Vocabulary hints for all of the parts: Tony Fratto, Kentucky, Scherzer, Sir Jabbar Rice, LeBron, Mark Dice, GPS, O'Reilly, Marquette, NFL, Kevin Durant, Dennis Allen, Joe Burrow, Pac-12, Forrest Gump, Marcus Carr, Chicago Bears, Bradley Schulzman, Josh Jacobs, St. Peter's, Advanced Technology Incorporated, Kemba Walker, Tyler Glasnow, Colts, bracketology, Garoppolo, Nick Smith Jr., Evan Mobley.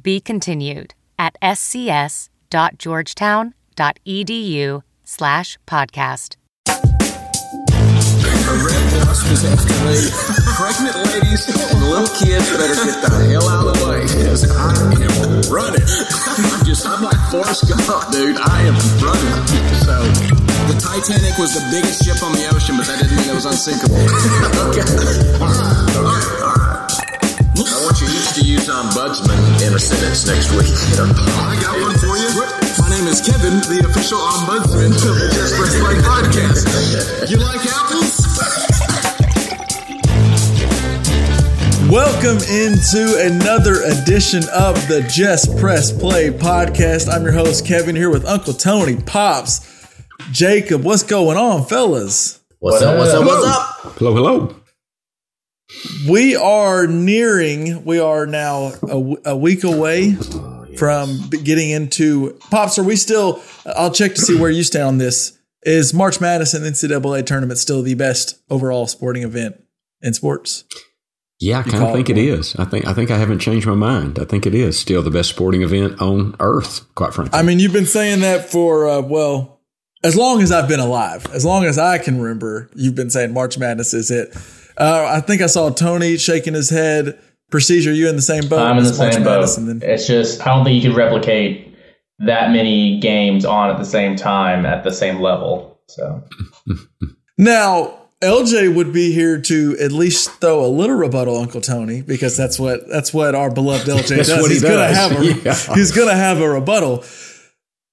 Be continued at scs.georgetown.edu/podcast. Pregnant ladies and little kids better get the hell out of the way, because I am running. I'm like Forrest Gump, dude. I am running. So the Titanic was the biggest ship on the ocean, but that didn't mean it was unsinkable. Okay. All right. I want you each to use ombudsman in a sentence next week. I got one for you. My name is Kevin, the official ombudsman of the Just Press Play Podcast. You like apples? Welcome into another edition of the Just Press Play Podcast. I'm your host, Kevin, here with Uncle Tony, Pops, Jacob. What's going on, fellas? What's up? Hello. We are now a week away from getting into Pops. Are we still? I'll check to see where you stand on this. Is March Madness and the NCAA tournament still the best overall sporting event in sports? Yeah, I kind of think it is. I think I haven't changed my mind. I think it is still the best sporting event on earth, quite frankly. I mean, you've been saying that for as long as I've been alive, as long as I can remember. You've been saying March Madness is it. I think I saw Tony shaking his head. Procedure, you in the same boat? I'm in the same boat. It's just, I don't think you can replicate that many games on at the same time at the same level. So now LJ would be here to at least throw a little rebuttal, Uncle Tony, because that's what our beloved LJ does. He's gonna have a rebuttal.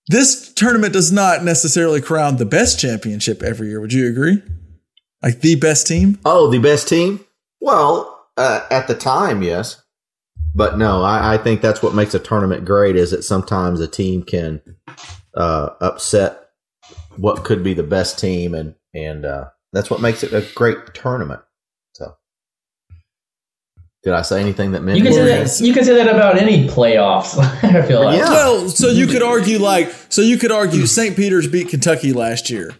This tournament does not necessarily crown the best championship every year. Would you agree? Like the best team? Oh, the best team? Well, at the time, yes. But no, I think that's what makes a tournament great is that sometimes a team can upset what could be the best team, and that's what makes it a great tournament. So, did I say anything that meant you can say that about any playoffs, I feel like. Yeah. Well, so you could argue St. Peter's beat Kentucky last year.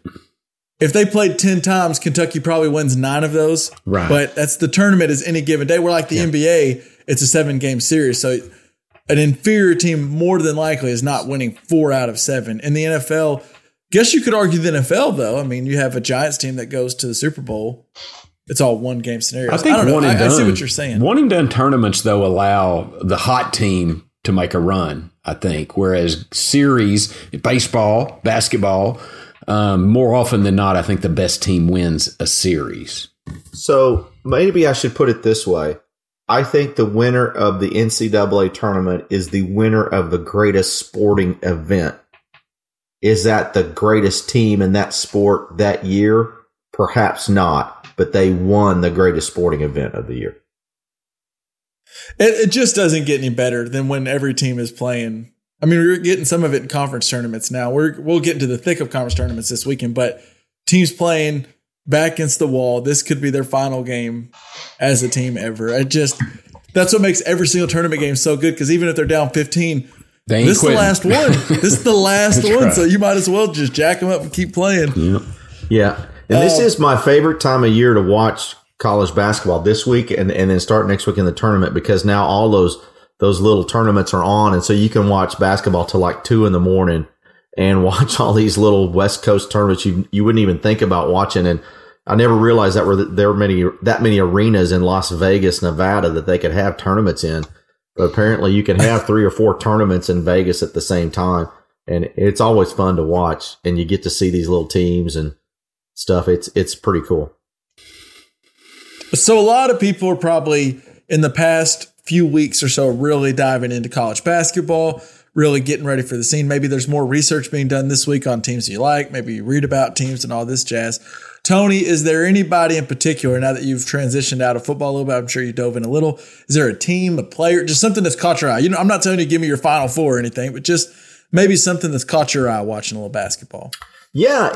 If they played 10 times, Kentucky probably wins 9 of those. Right. But that's the tournament is any given day. We're like the NBA. It's a 7-game series. So an inferior team more than likely is not winning 4 out of 7. In the NFL, guess you could argue the NFL, though. I mean, you have a Giants team that goes to the Super Bowl. It's all 1-game scenario. I think I see what you're saying. 1-and-done tournaments, though, allow the hot team to make a run, I think. Whereas series, baseball, basketball, more often than not, I think the best team wins a series. So maybe I should put it this way. I think the winner of the NCAA tournament is the winner of the greatest sporting event. Is that the greatest team in that sport that year? Perhaps not, but they won the greatest sporting event of the year. It just doesn't get any better than when every team is playing. I mean, we're getting some of it in conference tournaments now. We'll get into the thick of conference tournaments this weekend, but teams playing back against the wall. This could be their final game as a team ever. That's what makes every single tournament game so good, because even if they're down 15, this is the last one. Right. So you might as well just jack them up and keep playing. Yeah. And this is my favorite time of year to watch college basketball this week and then start next week in the tournament, because now all those little tournaments are on, and so you can watch basketball till like 2 a.m. and watch all these little West Coast tournaments you wouldn't even think about watching. And I never realized there were that many arenas in Las Vegas, Nevada that they could have tournaments in. But apparently, you can have 3 or 4 tournaments in Vegas at the same time, and it's always fun to watch. And you get to see these little teams and stuff. It's pretty cool. So a lot of people are probably in the past few weeks or so really diving into college basketball, really getting ready for the scene. Maybe there's more research being done this week on teams you like. Maybe you read about teams and all this jazz. Tony, is there anybody in particular, now that you've transitioned out of football a little bit, I'm sure you dove in a little, is there a team, a player, just something that's caught your eye? You know, I'm not telling you to give me your Final Four or anything, but just maybe something that's caught your eye watching a little basketball. Yeah,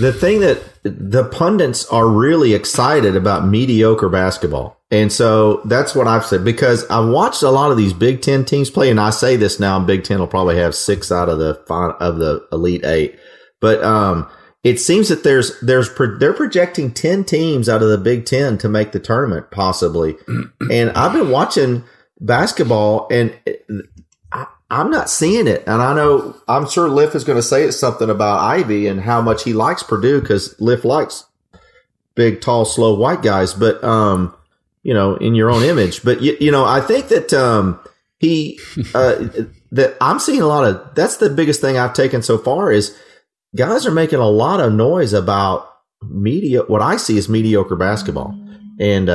the thing that the pundits are really excited about mediocre basketball. And so that's what I've said, because I've watched a lot of these Big Ten teams play. And I say this now, and Big Ten will probably have six out of the Elite Eight. But it seems that they're projecting 10 teams out of the Big Ten to make the tournament, possibly. And I've been watching basketball, and I'm not seeing it. And I know I'm sure Liff is going to say something about Ivy and how much he likes Purdue, because Liff likes big, tall, slow white guys. But, you know, in your own image. But, you know, I think that that I'm seeing a lot of, that's the biggest thing I've taken so far, is guys are making a lot of noise about media. What I see is mediocre basketball. And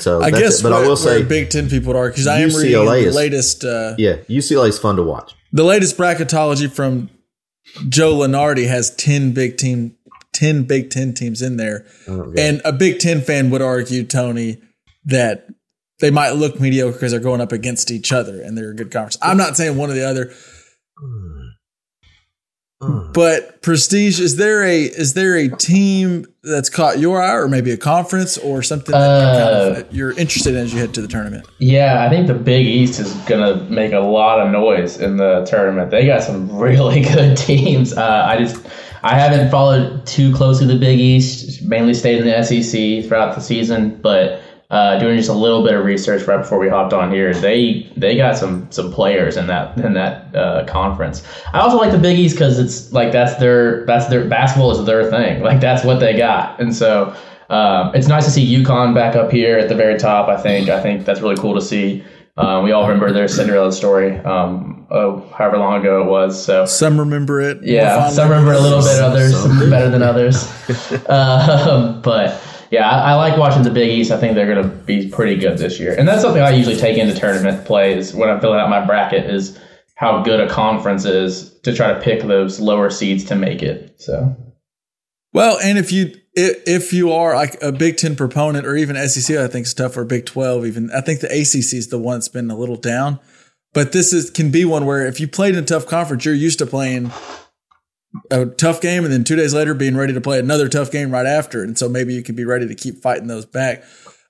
so I guess, but I will say Big Ten people are, because I am reading the latest. UCLA is fun to watch. The latest bracketology from Joe Lenardi has 10 Big Ten teams in there. Oh, and a Big Ten fan would argue, Tony, that they might look mediocre because they're going up against each other and they're a good conference. I'm not saying one or the other, but prestige, is there a team that's caught your eye, or maybe a conference or something that you're interested in as you head to the tournament? Yeah, I think the Big East is going to make a lot of noise in the tournament. They got some really good teams. I haven't followed too closely the Big East, mainly stayed in the SEC throughout the season, but doing just a little bit of research right before we hopped on here, they got some players in that conference. I also like the Big East because it's like that's their basketball is their thing, like that's what they got, and so it's nice to see UConn back up here at the very top. I think that's really cool to see. We all remember their Cinderella story, however long ago it was. So some remember it. Yeah, some remember it a little bit, others better than others. But yeah, I like watching the Big East. I think they're going to be pretty good this year, and that's something I usually take into tournament play, is when I'm filling out my bracket, is how good a conference is, to try to pick those lower seeds to make it. So, well, and if you are like a Big Ten proponent, or even SEC, I think it's tough, or Big 12 even. I think the ACC is the one that's been a little down. But this can be one where if you played in a tough conference, you're used to playing a tough game and then 2 days later being ready to play another tough game right after. And so maybe you can be ready to keep fighting those back.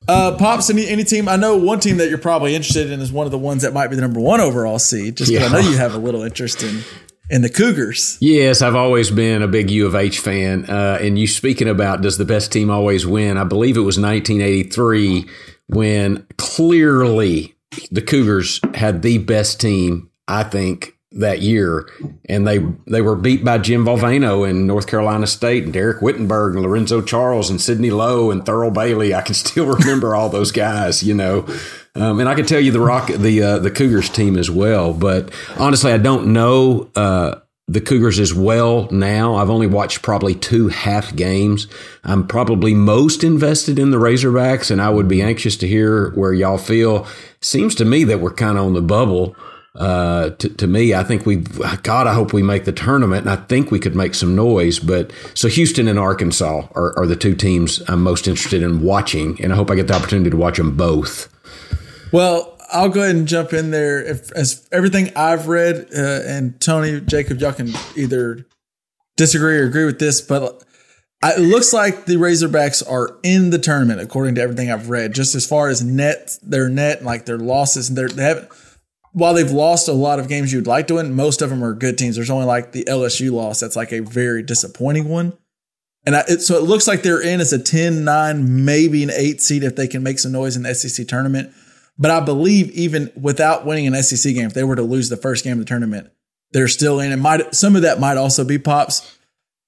Pops, any team? I know one team that you're probably interested in is one of the ones that might be the number one overall seed, just because I know you have a little interest in – and the Cougars. Yes, I've always been a big U of H fan. And you speaking about, does the best team always win? I believe it was 1983 when clearly the Cougars had the best team, I think, that year. And they were beat by Jim Valvano and North Carolina State and Derek Wittenberg and Lorenzo Charles and Sidney Lowe and Thurl Bailey. I can still remember all those guys, you know. And I can tell you the Cougars team as well. But honestly, I don't know the Cougars as well now. I've only watched probably two half games. I'm probably most invested in the Razorbacks, and I would be anxious to hear where y'all feel. Seems to me that we're kind of on the bubble. To me, I think I hope we make the tournament, and I think we could make some noise. But so Houston and Arkansas are the two teams I'm most interested in watching, and I hope I get the opportunity to watch them both. Well, I'll go ahead and jump in there. As everything I've read, and Tony, Jacob, y'all can either disagree or agree with this, but it looks like the Razorbacks are in the tournament, according to everything I've read, just as far as their net, like their losses. While they've lost a lot of games you'd like to win, most of them are good teams. There's only like the LSU loss that's like a very disappointing one. And so it looks like they're in as a 10-9, maybe an 8 seed if they can make some noise in the SEC tournament. But I believe even without winning an SEC game, if they were to lose the first game of the tournament, they're still in. Some of that might also be, Pops,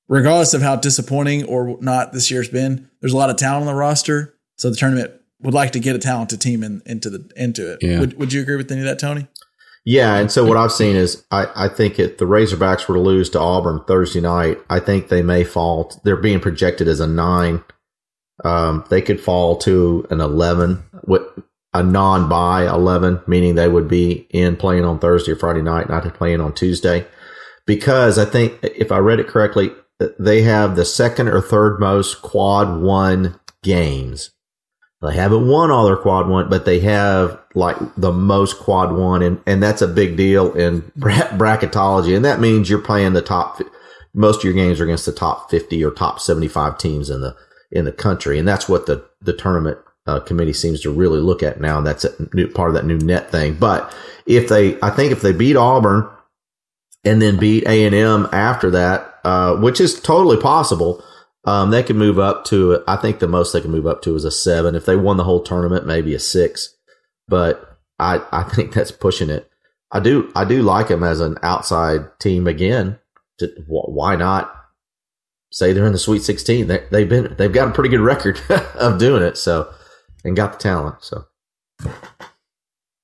regardless of how disappointing or not this year's been, there's a lot of talent on the roster. So the tournament would like to get a talented team into it. Yeah. Would you agree with any of that, Tony? Yeah, and so what I've seen is I think if the Razorbacks were to lose to Auburn Thursday night, I think they may fall. They're being projected as a 9. They could fall to an 11. A non-bye 11, meaning they would be in playing on Thursday or Friday night, not playing on Tuesday. Because I think, if I read it correctly, they have the second or third most quad one games. They haven't won all their quad one, but they have like the most quad one. And that's a big deal in bracketology. And that means you're playing the top, most of your games are against the top 50 or top 75 teams in the country. And that's what the tournament committee seems to really look at now. And that's a new part of that new net thing. But if they, I think if they beat Auburn and then beat A&M after that, which is totally possible, they can move up to, I think the most they can move up to is a 7. If they won the whole tournament, maybe a 6. But I think that's pushing it. I do like them as an outside team again. Why not say they're in the Sweet 16? They've got a pretty good record of doing it. So, and got the talent. So,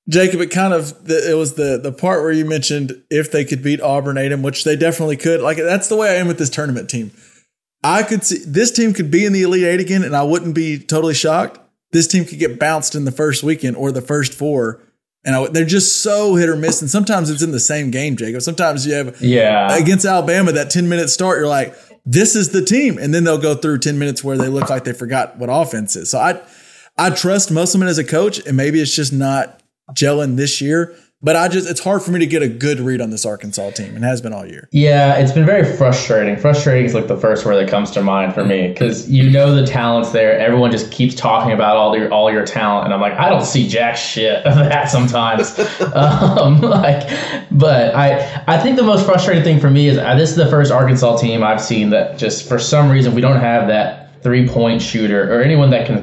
Jacob, it kind of, it was the part where you mentioned if they could beat Auburn, A&M, which they definitely could. Like, that's the way I am with this tournament team. I could see this team could be in the Elite Eight again, and I wouldn't be totally shocked. This team could get bounced in the first weekend or the first four, and they're just so hit or miss. And sometimes it's in the same game, Jacob. Sometimes you have against Alabama, that 10-minute start, you're like, this is the team, and then they'll go through 10 minutes where they look like they forgot what offense is. So I trust Musselman as a coach, and maybe it's just not gelling this year. But it's hard for me to get a good read on this Arkansas team, and has been all year. Yeah, it's been very frustrating. Frustrating is like the first word that comes to mind for me, because you know the talent's there. Everyone just keeps talking about all your talent, and I'm like, I don't see jack shit of that sometimes. But I think the most frustrating thing for me is this is the first Arkansas team I've seen that just for some reason we don't have that 3-point shooter or anyone that can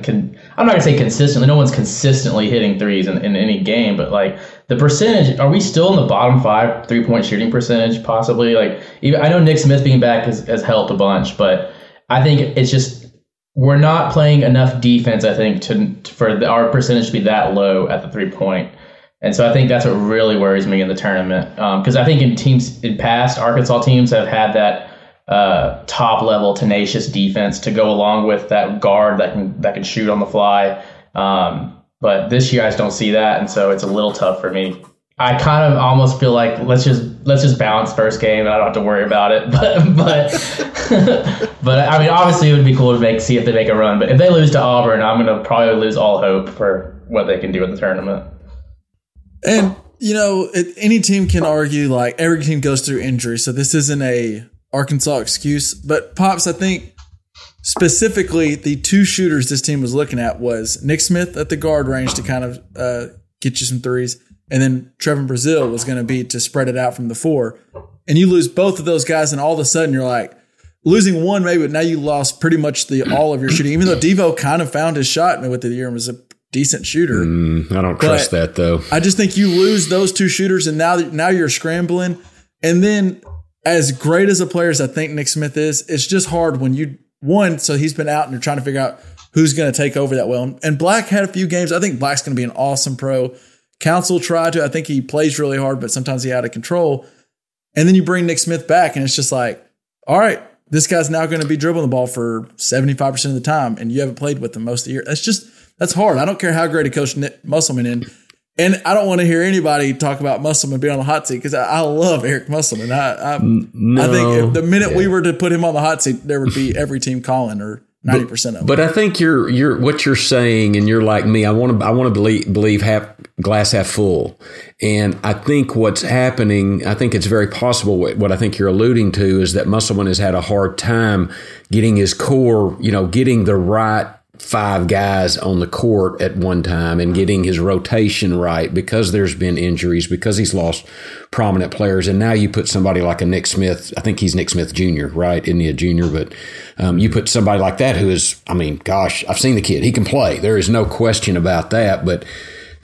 I'm not gonna say consistently. No one's consistently hitting threes in any game, but like the percentage, are we still in the bottom 5 3-point shooting percentage possibly? Like, even, I know Nick Smith being back has helped a bunch, but I think it's just we're not playing enough defense, I think, for our percentage to be that low at the 3-point. And so I think that's what really worries me in the tournament, because I think in past Arkansas teams have had that top level tenacious defense to go along with that guard that can shoot on the fly. But this year I just don't see that, and so it's a little tough for me. I kind of almost feel like let's just bounce first game and I don't have to worry about it. But but I mean, obviously it would be cool to see if they make a run. But if they lose to Auburn, I'm going to probably lose all hope for what they can do in the tournament. And you know, any team can argue, like, every team goes through injury, so this isn't a Arkansas excuse. But Pops, I think specifically the two shooters this team was looking at was Nick Smith at the guard range to kind of get you some threes, and then Trevin Brazile was going to be to spread it out from the 4. And you lose both of those guys, and all of a sudden you're like losing one maybe, but now you lost pretty much all of your shooting, even though Devo kind of found his shot with the year and was a decent shooter. I don't trust that, though. I just think you lose those two shooters, and now you're scrambling. And then, as great as a player as I think Nick Smith is, it's just hard when so he's been out and you're trying to figure out who's going to take over that well. And Black had a few games. I think Black's going to be an awesome pro. Council tried to. I think he plays really hard, but sometimes he's out of control. And then you bring Nick Smith back, and it's just like, all right, this guy's now going to be dribbling the ball for 75% of the time, and you haven't played with him most of the year. That's hard. I don't care how great a coach Nick Musselman is. And I don't want to hear anybody talk about Musselman being on the hot seat, because I love Eric Musselman. I think if the minute we were to put him on the hot seat, there would be every team calling, or 90% of them. But I think you're what you're saying, and you're like me. I want to believe glass half full. And I think what's happening, I think it's very possible what I think you're alluding to is that Musselman has had a hard time getting his core, getting the right 5 guys on the court at one time and getting his rotation right, because there's been injuries, because he's lost prominent players. And now you put somebody like a Nick Smith. I think he's Nick Smith Jr., right? Isn't he a junior? But you put somebody like that who is, I mean, gosh, I've seen the kid. He can play. There is no question about that. But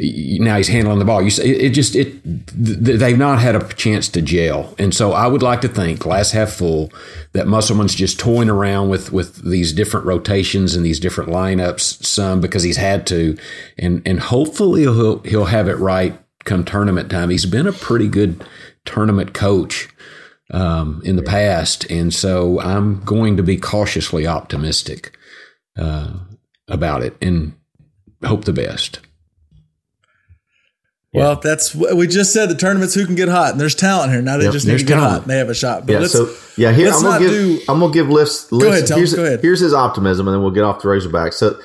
now he's handling the ball. You say they've not had a chance to gel. And so I would like to think, glass half full, that Musselman's just toying around with these different rotations and these different lineups, some because he's had to, and hopefully he'll have it right come tournament time. He's been a pretty good tournament coach in the past, and so I'm going to be cautiously optimistic about it and hope the best. Yeah. Well, that's what we just said. The tournament's who can get hot, and there's talent here. Now they just need to get hot. They have a shot. But I'm gonna give lists. Here's his optimism, and then we'll get off the Razorbacks. So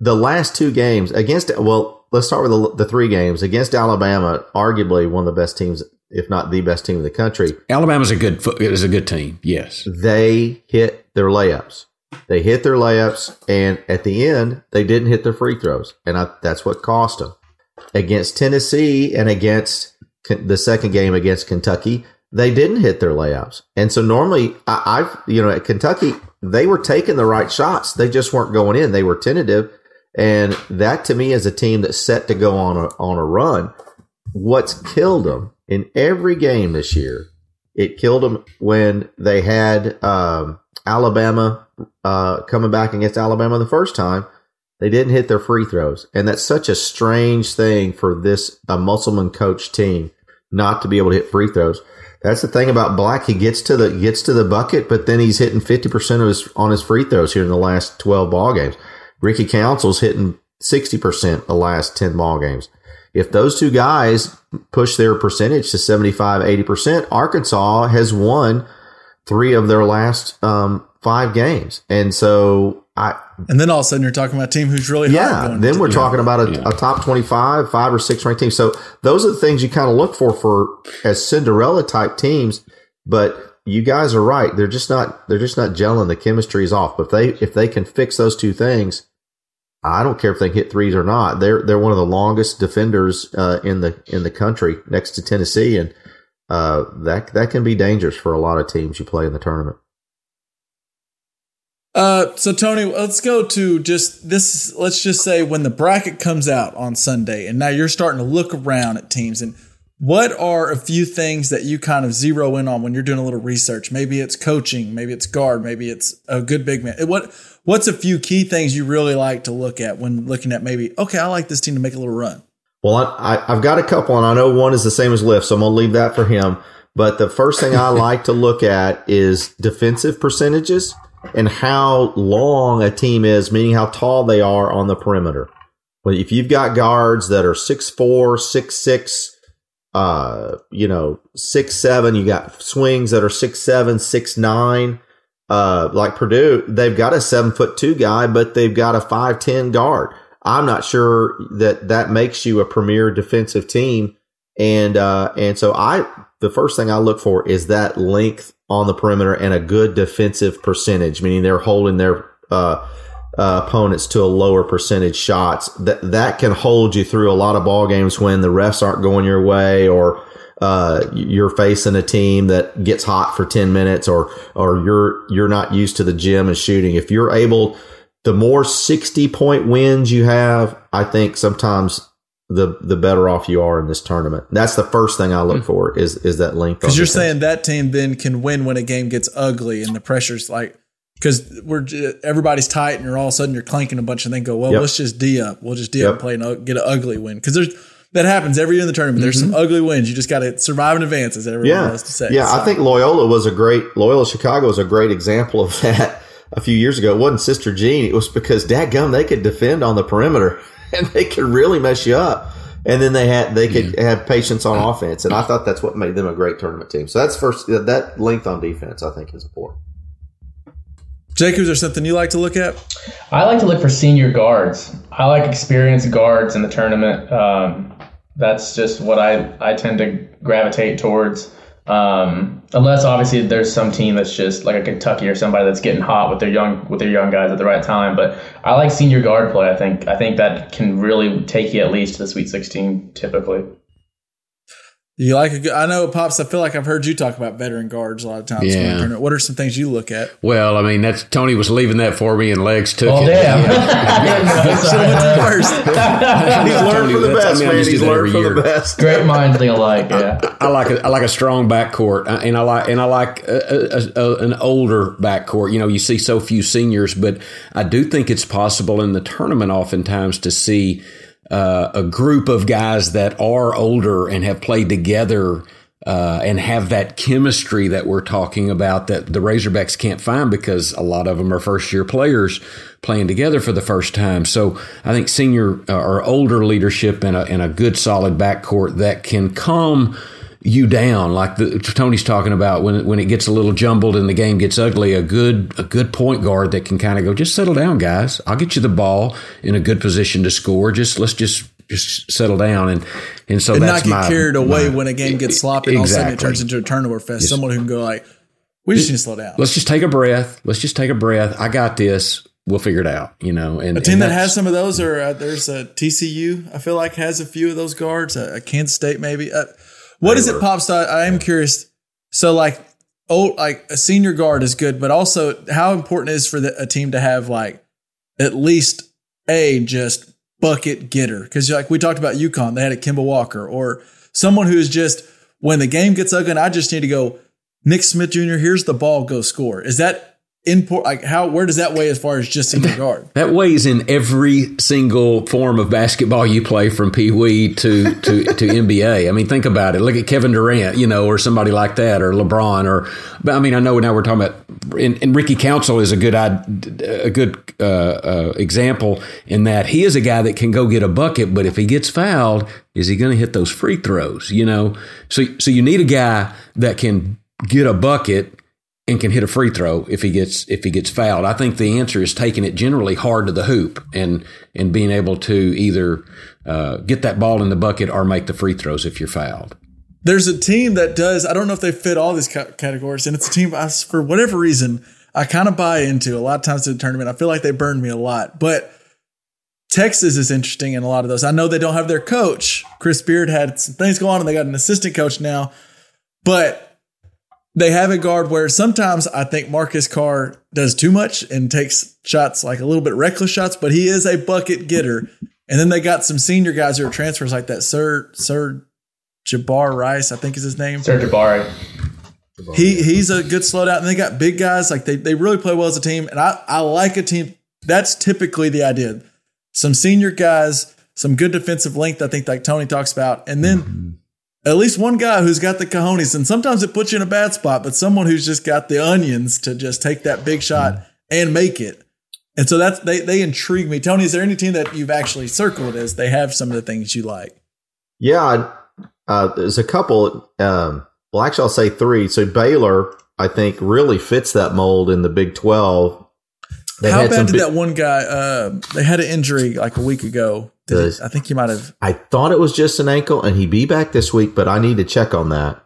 the last two games against, well, let's start with the three games against Alabama, arguably one of the best teams, if not the best team in the country. Alabama's a good team. Yes, they hit their layups. They hit their layups, and at the end, they didn't hit their free throws, and that's what cost them. Against Tennessee and against the second game against Kentucky, they didn't hit their layups. And so normally, at Kentucky, they were taking the right shots. They just weren't going in. They were tentative. And that, to me, is a team that's set to go on a run. What's killed them in every game this year, it killed them when they had Alabama coming back against Alabama the first time. They didn't hit their free throws, and that's such a strange thing for a Musselman coach team not to be able to hit free throws. That's the thing about Black; he gets to the bucket, but then he's hitting 50% on his free throws here in the last 12 ball games. Ricky Council's hitting 60% the last 10 ball games. If those two guys push their percentage to 75-80%, Arkansas has won 3 of their last 5 games, and so. And then all of a sudden you're talking about a team who's really hard. Yeah, then we're talking about a top 25, 5 or 6 ranked team. So those are the things you kind of look for as Cinderella type teams. But you guys are right; they're just not gelling. The chemistry is off. But if they can fix those two things, I don't care if they hit threes or not. They're one of the longest defenders in the country, next to Tennessee, and that can be dangerous for a lot of teams you play in the tournament. So Tony, let's go to just this. Let's just say when the bracket comes out on Sunday, and now you're starting to look around at teams, and what are a few things that you kind of zero in on when you're doing a little research? Maybe it's coaching, maybe it's guard, maybe it's a good big man. What's a few key things you really like to look at when looking at maybe, okay, I like this team to make a little run? Well, I've got a couple, and I know one is the same as Liff, so I'm going to leave that for him. But the first thing I like to look at is defensive percentages. And how long a team is, meaning how tall they are on the perimeter. Well, if you've got guards that are 6'4", 6'6", 6'7", you got swings that are 6'7", 6'9", like Purdue, they've got a 7'2" guy, but they've got a 5'10" guard. I'm not sure that makes you a premier defensive team. And so the first thing I look for is that length on the perimeter and a good defensive percentage, meaning they're holding their opponents to a lower percentage shots. That can hold you through a lot of ball games when the refs aren't going your way, or you're facing a team that gets hot for 10 minutes, or you're not used to the gym and shooting. If you're able, the more 60-point wins you have, I think sometimes the better off you are in this tournament. That's the first thing I look for is that length. Because you're saying that team then can win when a game gets ugly and the pressure's like, because everybody's tight and you're all of a sudden you're clanking a bunch and then go, well, let's just D up. We'll just D up, play and get an ugly win. Because that happens every year in the tournament. There's some ugly wins. You just got to survive in advance, as everyone has to say. Yeah, so. I think Loyola Chicago was a great example of that a few years ago. It wasn't Sister Jean. It was because, dadgum, they could defend on the perimeter. And they could really mess you up. And then they could have patience on offense. And I thought that's what made them a great tournament team. So that's first, that length on defense, I think, is important. Jacob, is there something you like to look at? I like to look for senior guards. I like experienced guards in the tournament. That's just what I tend to gravitate towards. Unless obviously there's some team that's just like a Kentucky or somebody that's getting hot with their young guys at the right time. But I like senior guard play. I think that can really take you at least to the Sweet 16 typically. You like a good, I know, Pops, I feel like I've heard you talk about veteran guards a lot of times. Yeah. What are some things you look at? Well, I mean, Tony was leaving that for me, and Legs took it. Oh, damn. He's learned from the best, man. He's learned from the best. Great minds think alike, yeah. I like a strong backcourt, and I like an older backcourt. You know, you see so few seniors, but I do think it's possible in the tournament oftentimes to see a group of guys that are older and have played together and have that chemistry that we're talking about that the Razorbacks can't find because a lot of them are first-year players playing together for the first time. So I think senior or older leadership and a good solid backcourt that can calm you down, like Tony's talking about, when it gets a little jumbled and the game gets ugly, a good point guard that can kind of go, just settle down, guys. I'll get you the ball in a good position to score. Let's just settle down and so and that's not get carried away when a game gets sloppy. And exactly. All of a sudden it turns into a turnover fest. Yes. Someone who can go like, we just need to slow down. Let's just take a breath. I got this. We'll figure it out. And a team that has some of those are there's a TCU. I feel like has a few of those guards. A Kansas State maybe. What is it, Pops? I am curious. So, a senior guard is good, but also how important it is for a team to have, at least a just bucket getter? Because, we talked about UConn. They had a Kemba Walker or someone who's just, when the game gets ugly, I just need to go, Nick Smith Jr., here's the ball, go score. Is that important? Where does that weigh as far as just senior guard? That weighs in every single form of basketball you play, from Pee Wee to NBA. I mean, think about it. Look at Kevin Durant, or somebody like that, or LeBron, but I mean, I know now we're talking about, and Ricky Council is a good example in that he is a guy that can go get a bucket, but if he gets fouled, is he going to hit those free throws? So you need a guy that can get a bucket and can hit a free throw if he gets fouled. I think the answer is taking it generally hard to the hoop and being able to either get that ball in the bucket or make the free throws if you're fouled. There's a team that does. I don't know if they fit all these categories, and it's a team for whatever reason I kind of buy into a lot of times in the tournament. I feel like they burned me a lot, but Texas is interesting in a lot of those. I know they don't have their coach. Chris Beard had some things going on, and they got an assistant coach now, but they have a guard where sometimes I think Marcus Carr does too much and takes shots, like a little bit reckless shots, but he is a bucket getter. And then they got some senior guys who are transfers like that. Sir Jabbar Rice, I think is his name. Sir Jabari. He's a good slowdown. And they got big guys. Like they really play well as a team. And I like a team. That's typically the idea. Some senior guys, some good defensive length, I think, like Tony talks about. And then at least one guy who's got the cojones, and sometimes it puts you in a bad spot, but someone who's just got the onions to just take that big shot and make it. And so that's, they intrigue me. Tony, is there any team that you've actually circled as they have some of the things you like? Yeah, there's a couple. Actually, I'll say three. So Baylor, I think, really fits that mold in the Big 12. How bad did that one guy? They had an injury like a week ago. I think he might have. I thought it was just an ankle, and he'd be back this week, but I need to check on that.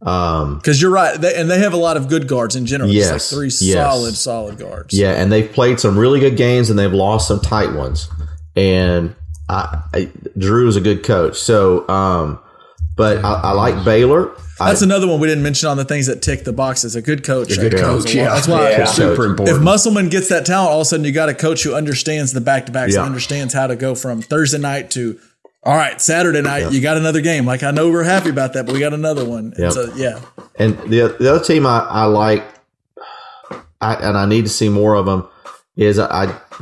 Because you're right, they have a lot of good guards in general. Yes, like three solid guards. Yeah, and they've played some really good games, and they've lost some tight ones. And Drew is a good coach, so. But I like Baylor. That's another one we didn't mention on the things that tick the boxes. A good coach. A good coach. That's why it's super important. If Musselman gets that talent, all of a sudden you got a coach who understands the back-to-backs and understands how to go from Thursday night to, all right, Saturday night, you got another game. Like, I know we're happy about that, but we got another one. And so, yeah. And the other team I like, and I need to see more of them, is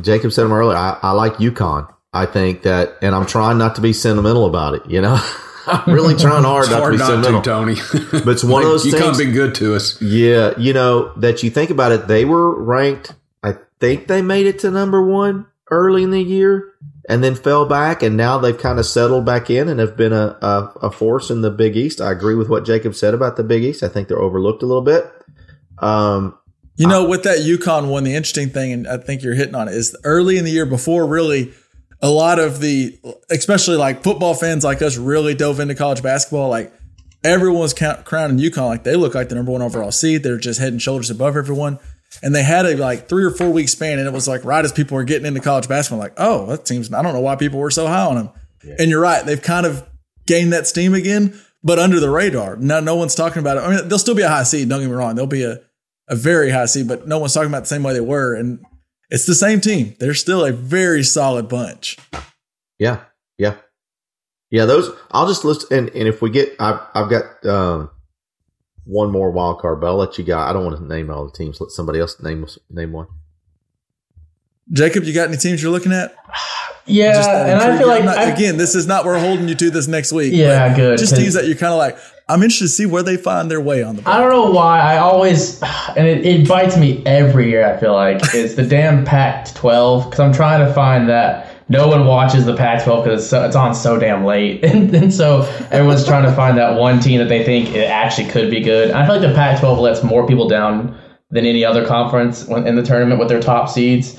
Jacob said them earlier, I like UConn. I think that – and I'm trying not to be sentimental about it, I'm really trying hard not to be sentimental, Tony. But it's one of those things. You've been good to us. Yeah, that you think about it, they were ranked, I think they made it to number one early in the year and then fell back, and now they've kind of settled back in and have been a force in the Big East. I agree with what Jacob said about the Big East. I think they're overlooked a little bit. With that UConn one, the interesting thing, and I think you're hitting on it, is early in the year before really – a lot of the, especially like football fans like us, really dove into college basketball. Like everyone's crowning UConn, like they look like the number one overall seed. They're just head and shoulders above everyone. And they had a 3 or 4 week span, and it was like right as people were getting into college basketball, like, oh, that seems. I don't know why people were so high on them. Yeah. And you're right, they've kind of gained that steam again, but under the radar. Now no one's talking about it. I mean, they'll still be a high seed. Don't get me wrong, they'll be a very high seed, but no one's talking about it the same way they were. And it's the same team. They're still a very solid bunch. Yeah. Those I'll just list, and if we get, I've got one more wild card, but I'll let you guys. I don't want to name all the teams. Let somebody else name one. Jacob, you got any teams you're looking at? Yeah, and I feel like this is not we're holding you to this next week. Yeah, good. Just teams that you're kind of like, I'm interested to see where they find their way on the Pac-12. I don't know why. I always, and it bites me every year, I feel like. It's the damn Pac-12, because I'm trying to find that. No one watches the Pac-12 because it's on so damn late. And so everyone's trying to find that one team that they think it actually could be good. I feel like the Pac-12 lets more people down than any other conference in the tournament with their top seeds.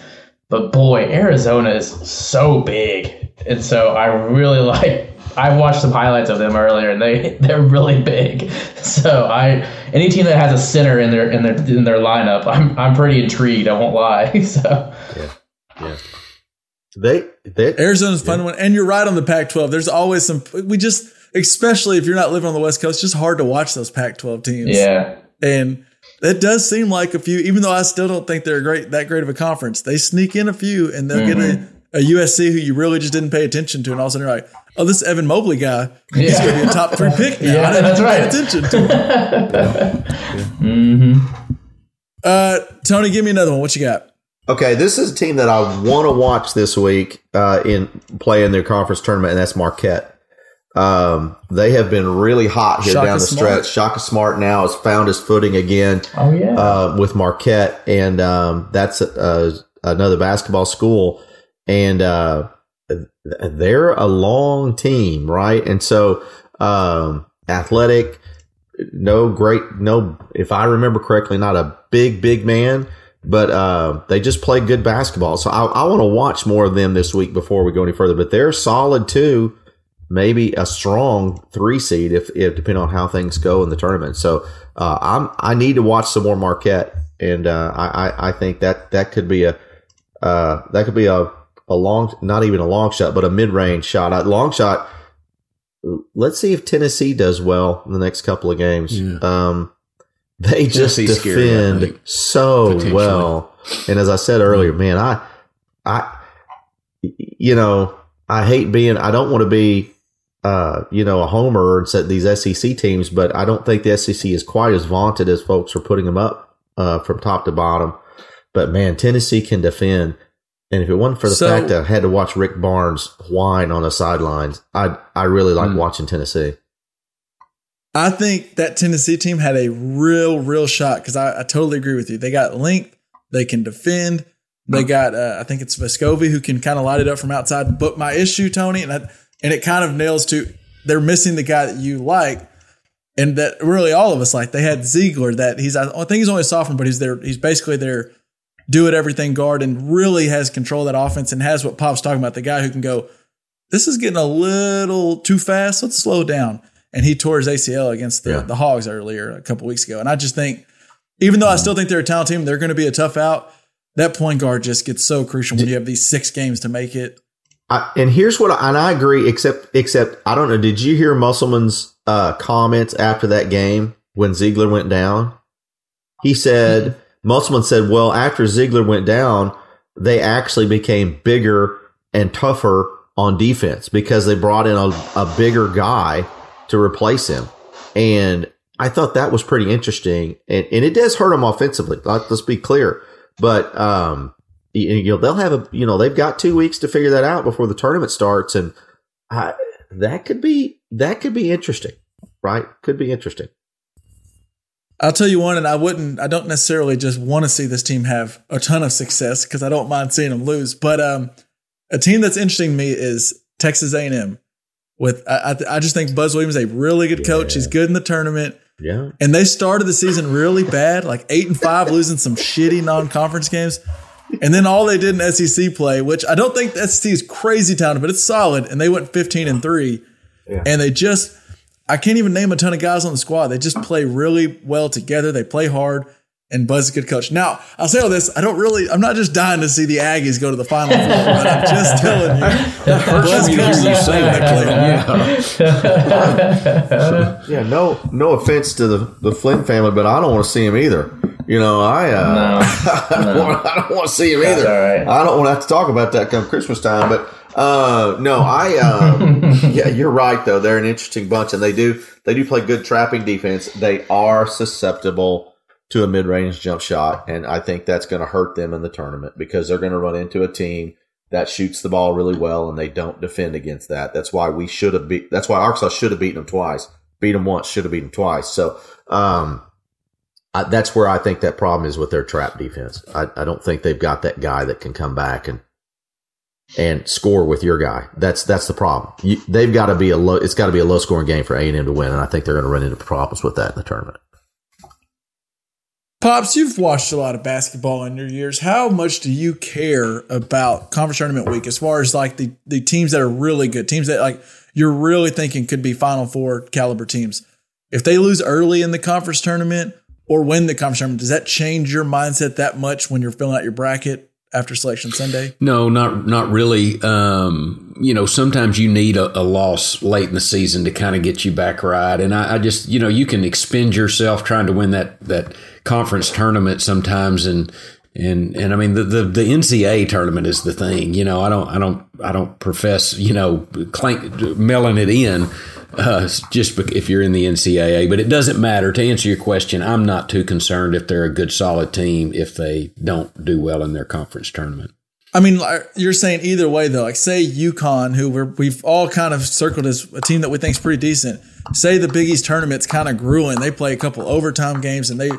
But boy, Arizona is so big. And so I really like, I've watched some highlights of them earlier, and they're really big. So any team that has a center in their lineup, I'm pretty intrigued. I won't lie. So yeah. Arizona's a fun one, and you're right on the Pac-12. There's always some. We just, especially if you're not living on the West Coast, just hard to watch those Pac-12 teams. Yeah, and that does seem like a few. Even though I still don't think they're that great of a conference, they sneak in a few, and they'll get a USC who you really just didn't pay attention to, and all of a sudden you're like, oh, this Evan Mobley guy, he's going to be a top 3 pick now. Yeah, that's right. Pay attention to him. Tony, give me another one. What you got? Okay, this is a team that I want to watch this week in their conference tournament, and that's Marquette. They have been really hot here down the stretch. Shaka Smart now has found his footing again with Marquette, and that's another basketball school. And they're a long team, right? And so athletic, if I remember correctly, not a big man, but they just play good basketball. So I want to watch more of them this week before we go any further. But they're solid 2, maybe a strong 3 seed if depending on how things go in the tournament. So I need to watch some more Marquette, and I think that could be a long, not even a long shot, but a mid-range shot. A long shot. Let's see if Tennessee does well in the next couple of games. Yeah. They just defend so well. And as I said earlier, man, I hate being, I don't want to be, a homer and set these SEC teams, but I don't think the SEC is quite as vaunted as folks are putting them up from top to bottom. But man, Tennessee can defend. And if it wasn't for the fact that I had to watch Rick Barnes whine on the sidelines, I really like watching Tennessee. I think that Tennessee team had a real shot because I totally agree with you. They got length. They can defend. They got, I think it's Vescovi who can kind of light it up from outside. But my issue, Tony, and it kind of nails to, they're missing the guy that you like and that really all of us like. They had Ziegler that I think he's only a sophomore, but he's basically their do-it-everything guard and really has control of that offense and has what Pop's talking about, the guy who can go, this is getting a little too fast. Let's slow down. And he tore his ACL against the Hogs earlier a couple weeks ago. And I just think, even though I still think they're a talented team, they're going to be a tough out. That point guard just gets so crucial when you have these 6 games to make it. I agree, except I don't know. Did you hear Musselman's comments after that game when Ziegler went down? He said, Musselman said, well, after Ziegler went down, they actually became bigger and tougher on defense because they brought in a bigger guy to replace him. And I thought that was pretty interesting. And it does hurt them offensively. Let's be clear. But, they'll have they've got 2 weeks to figure that out before the tournament starts. And that could be interesting, right? Could be interesting. I'll tell you one, and I don't necessarily just want to see this team have a ton of success because I don't mind seeing them lose. But a team that's interesting to me is Texas A&M. I just think Buzz Williams is a really good coach. He's good in the tournament. Yeah. And they started the season really bad, like 8-5, losing some shitty non-conference games. And then all they did in SEC play, which I don't think the SEC is crazy talented, but it's solid. And they went 15-3. Yeah. And they just, I can't even name a ton of guys on the squad. They just play really well together. They play hard. And Buzz is a good coach. Now, I'll say all this. I'm not just dying to see the Aggies go to the Final Four, but I'm just telling you. That hurts me to hear you say that. Yeah, no offense to the Flynn family, but I don't want to see him either. I don't want to see him either. Right. I don't want to have to talk about that come Christmas time. But you're right though. They're an interesting bunch, and they do play good trapping defense. They are susceptible to a mid-range jump shot, and I think that's going to hurt them in the tournament because they're going to run into a team that shoots the ball really well, and they don't defend against that. That's why Arkansas should have beaten them twice beat them once, should have beat them twice. So that's where I think that problem is with their trap defense. I don't think they've got that guy that can come back and score with your guy. That's the problem. They've got to be a low. It's got to be a low scoring game for A&M to win, and I think they're going to run into problems with that in the tournament. Pops, you've watched a lot of basketball in your years. How much do you care about conference tournament week as far as like the teams that are really good, teams that like you're really thinking could be Final Four caliber teams? If they lose early in the conference tournament or win the conference tournament, does that change your mindset that much when you're filling out your bracket after Selection Sunday? No, not really. You know, sometimes you need a loss late in the season to kind of get you back right. And I just, you know, you can expend yourself trying to win that conference tournament sometimes. And I mean, the NCAA tournament is the thing, you know, I don't profess, you know, mailing it in just if you're in the NCAA, but it doesn't matter. To answer your question, I'm not too concerned if they're a good, solid team if they don't do well in their conference tournament. I mean, you're saying either way, though. Like, say UConn, who we've all kind of circled as a team that we think is pretty decent. Say the Big East tournament's kind of grueling. They play a couple overtime games, and they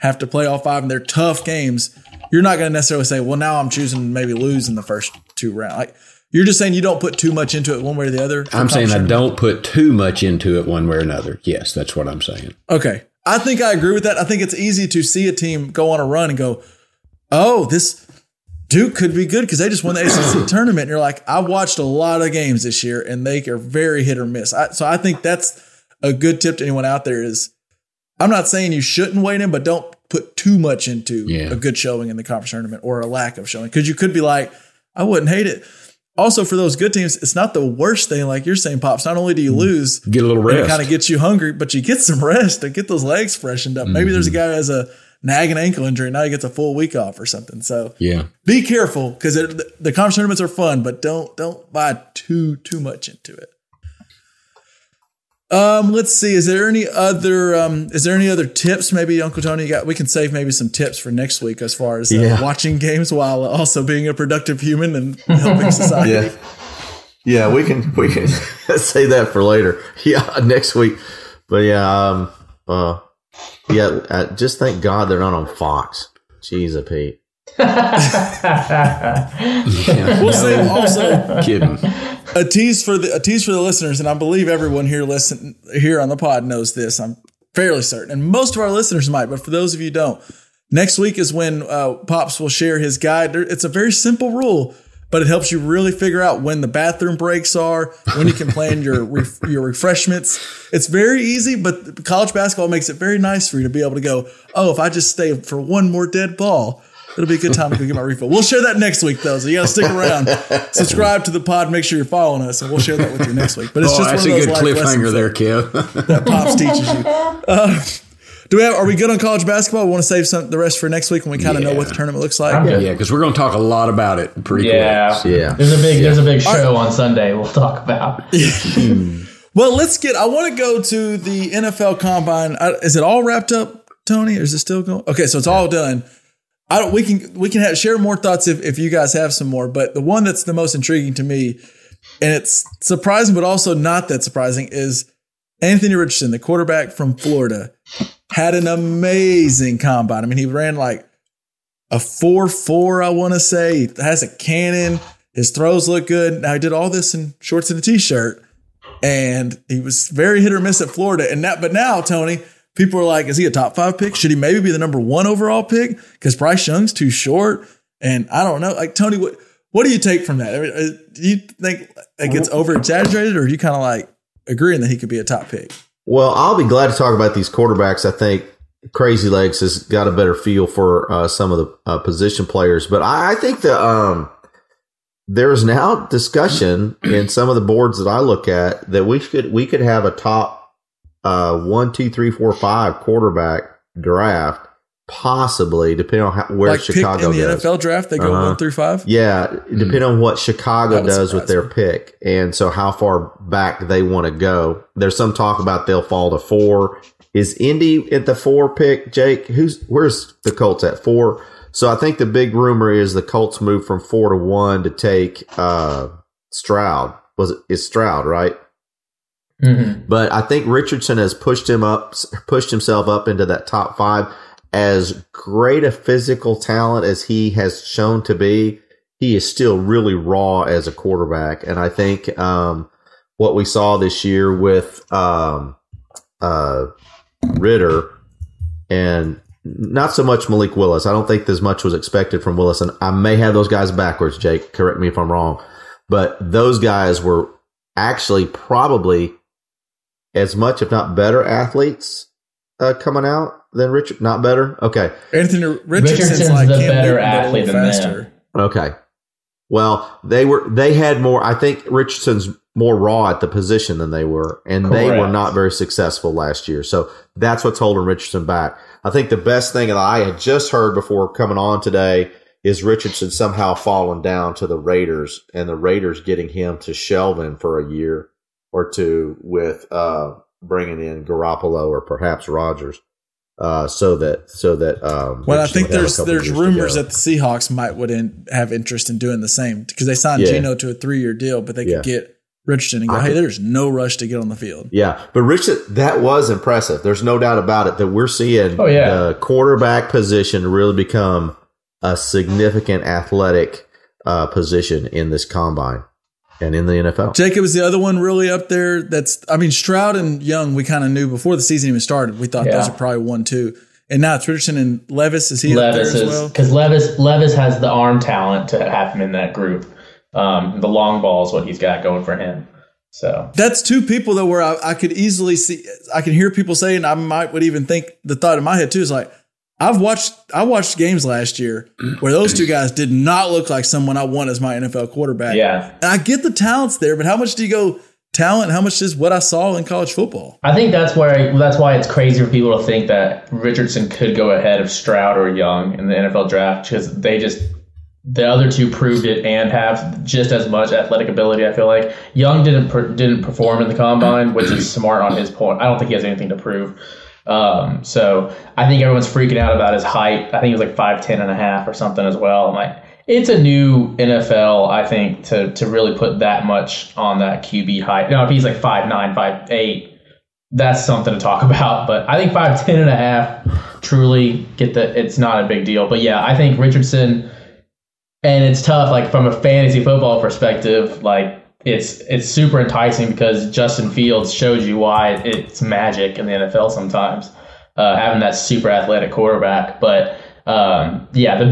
have to play all five, and they're tough games. You're not going to necessarily say, well, now I'm choosing to maybe lose in the first two rounds. Like, you're just saying you don't put too much into it one way or the other? I'm saying I don't put too much into it one way or another. Yes, that's what I'm saying. Okay. I think I agree with that. I think it's easy to see a team go on a run and go, oh, this Duke could be good because they just won the ACC tournament. And you're like, I watched a lot of games this year, and they are very hit or miss. So I think that's a good tip to anyone out there is, I'm not saying you shouldn't wait in, but don't put too much into a good showing in the conference tournament or a lack of showing, because you could be like, I wouldn't hate it. Also, for those good teams, it's not the worst thing. Like you're saying, Pops, not only do you lose, get a little rest, it kind of gets you hungry, but you get some rest and get those legs freshened up. Mm-hmm. Maybe there's a guy who has a nagging ankle injury, and now he gets a full week off or something. So be careful, because the conference tournaments are fun, but don't buy too much into it. Let's see. Is there any other tips? Maybe Uncle Tony, we can save maybe some tips for next week as far as watching games while also being a productive human and helping society. Yeah, we can say that for later. Yeah, next week. But just thank God they're not on Fox. Jeez, Pete. We'll save also kidding. A tease for the listeners, and I believe everyone here on the pod knows this. I'm fairly certain, and most of our listeners might, but for those of you who don't, next week is when Pops will share his guide. It's a very simple rule, but it helps you really figure out when the bathroom breaks are, when you can plan your refreshments. It's very easy, but college basketball makes it very nice for you to be able to go, oh, if I just stay for one more dead ball, it'll be a good time to go get my refill. We'll share that next week, though, so you got to stick around. Subscribe to the pod. Make sure you're following us, and we'll share that with you next week. But it's just one of those good cliffhanger there, Kev. That Pops teaches you. Are we good on college basketball? We want to save the rest for next week when we kind of know what the tournament looks like. Yeah, because we're going to talk a lot about it pretty quick. Yeah. There's a big show on Sunday we'll talk about. Well, I want to go to the NFL Combine. Is it all wrapped up, Tony? Or is it still going? Okay, so it's all done. We can share more thoughts if you guys have some more, but the one that's the most intriguing to me, and it's surprising but also not that surprising, is Anthony Richardson, the quarterback from Florida, had an amazing combine. I mean, he ran like a 4.4, I want to say. He has a cannon. His throws look good. Now, he did all this in shorts and a T-shirt, and he was very hit or miss at Florida. But now, Tony, people are like, is he a top 5 pick? Should he maybe be the number 1 overall pick? Because Bryce Young's too short. And I don't know. Like, Tony, what do you take from that? I mean, do you think it gets over-exaggerated, or are you kind of like agreeing that he could be a top pick? Well, I'll be glad to talk about these quarterbacks. I think Crazy Legs has got a better feel for some of the position players. But I think that there's now discussion in some of the boards that I look at that we could have a top 1, 2, 3, 4, 5 quarterback draft, possibly, depending on where Chicago goes. In the NFL draft, they go 1 through 5? Yeah, depending on what Chicago does with their pick and so how far back they want to go. There's some talk about they'll fall to 4. Is Indy at the 4 pick, Jake? Where's the Colts at 4? So I think the big rumor is the Colts move from 4 to 1 to take Stroud. It's Stroud, right? Mm-hmm. But I think Richardson has pushed himself up into that top five. As great a physical talent as he has shown to be, he is still really raw as a quarterback. And I think what we saw this year with Ritter and not so much Malik Willis. I don't think as much was expected from Willis. And I may have those guys backwards, Jake. Correct me if I'm wrong. But those guys were actually probably as much, if not better, athletes coming out than Richard. Not better? Okay. Anthony Richardson's like the better athlete than them. Okay. Well, they had more. I think Richardson's more raw at the position than they were, and Correct. They were not very successful last year. So that's what's holding Richardson back. I think the best thing that I had just heard before coming on today is Richardson somehow falling down to the Raiders and the Raiders getting him to Sheldon for a year or two with bringing in Garoppolo or perhaps Rodgers. I think there's rumors that the Seahawks might have interest in doing the same because they signed Geno to a 3-year deal, but they could get Richardson and go, hey, there's no rush to get on the field. Yeah, but Richardson, that was impressive. There's no doubt about it that we're seeing the quarterback position really become a significant athletic position in this combine and in the NFL. Jacob, is the other one really up there? Stroud and Young, we kind of knew before the season even started. We thought those are probably 1-2. And now it's Richardson and Levis. Is he Levis up there as well? Because Levis has the arm talent to have him in that group. The long ball is what he's got going for him. So that's two people though where I could easily see. I can hear people say, and I would even think the thought in my head too is like, I watched games last year where those two guys did not look like someone I want as my NFL quarterback. Yeah. And I get the talents there, but how much do you go talent? How much is what I saw in college football? I think that's why it's crazy for people to think that Richardson could go ahead of Stroud or Young in the NFL draft because the other two proved it and have just as much athletic ability. I feel like Young didn't perform in the combine, which is smart on his point. I don't think he has anything to prove. So I think everyone's freaking out about his height. I think it was like 5'10.5" or something as well. I'm like, it's a new NFL, I think, to really put that much on that QB height. Now, if he's like 5'9", 5'8", that's something to talk about. But I think 5'10.5", truly it's not a big deal. But yeah, I think Richardson, and it's tough, like from a fantasy football perspective, like it's super enticing because Justin Fields showed you why it's magic in the NFL sometimes, having that super athletic quarterback. But the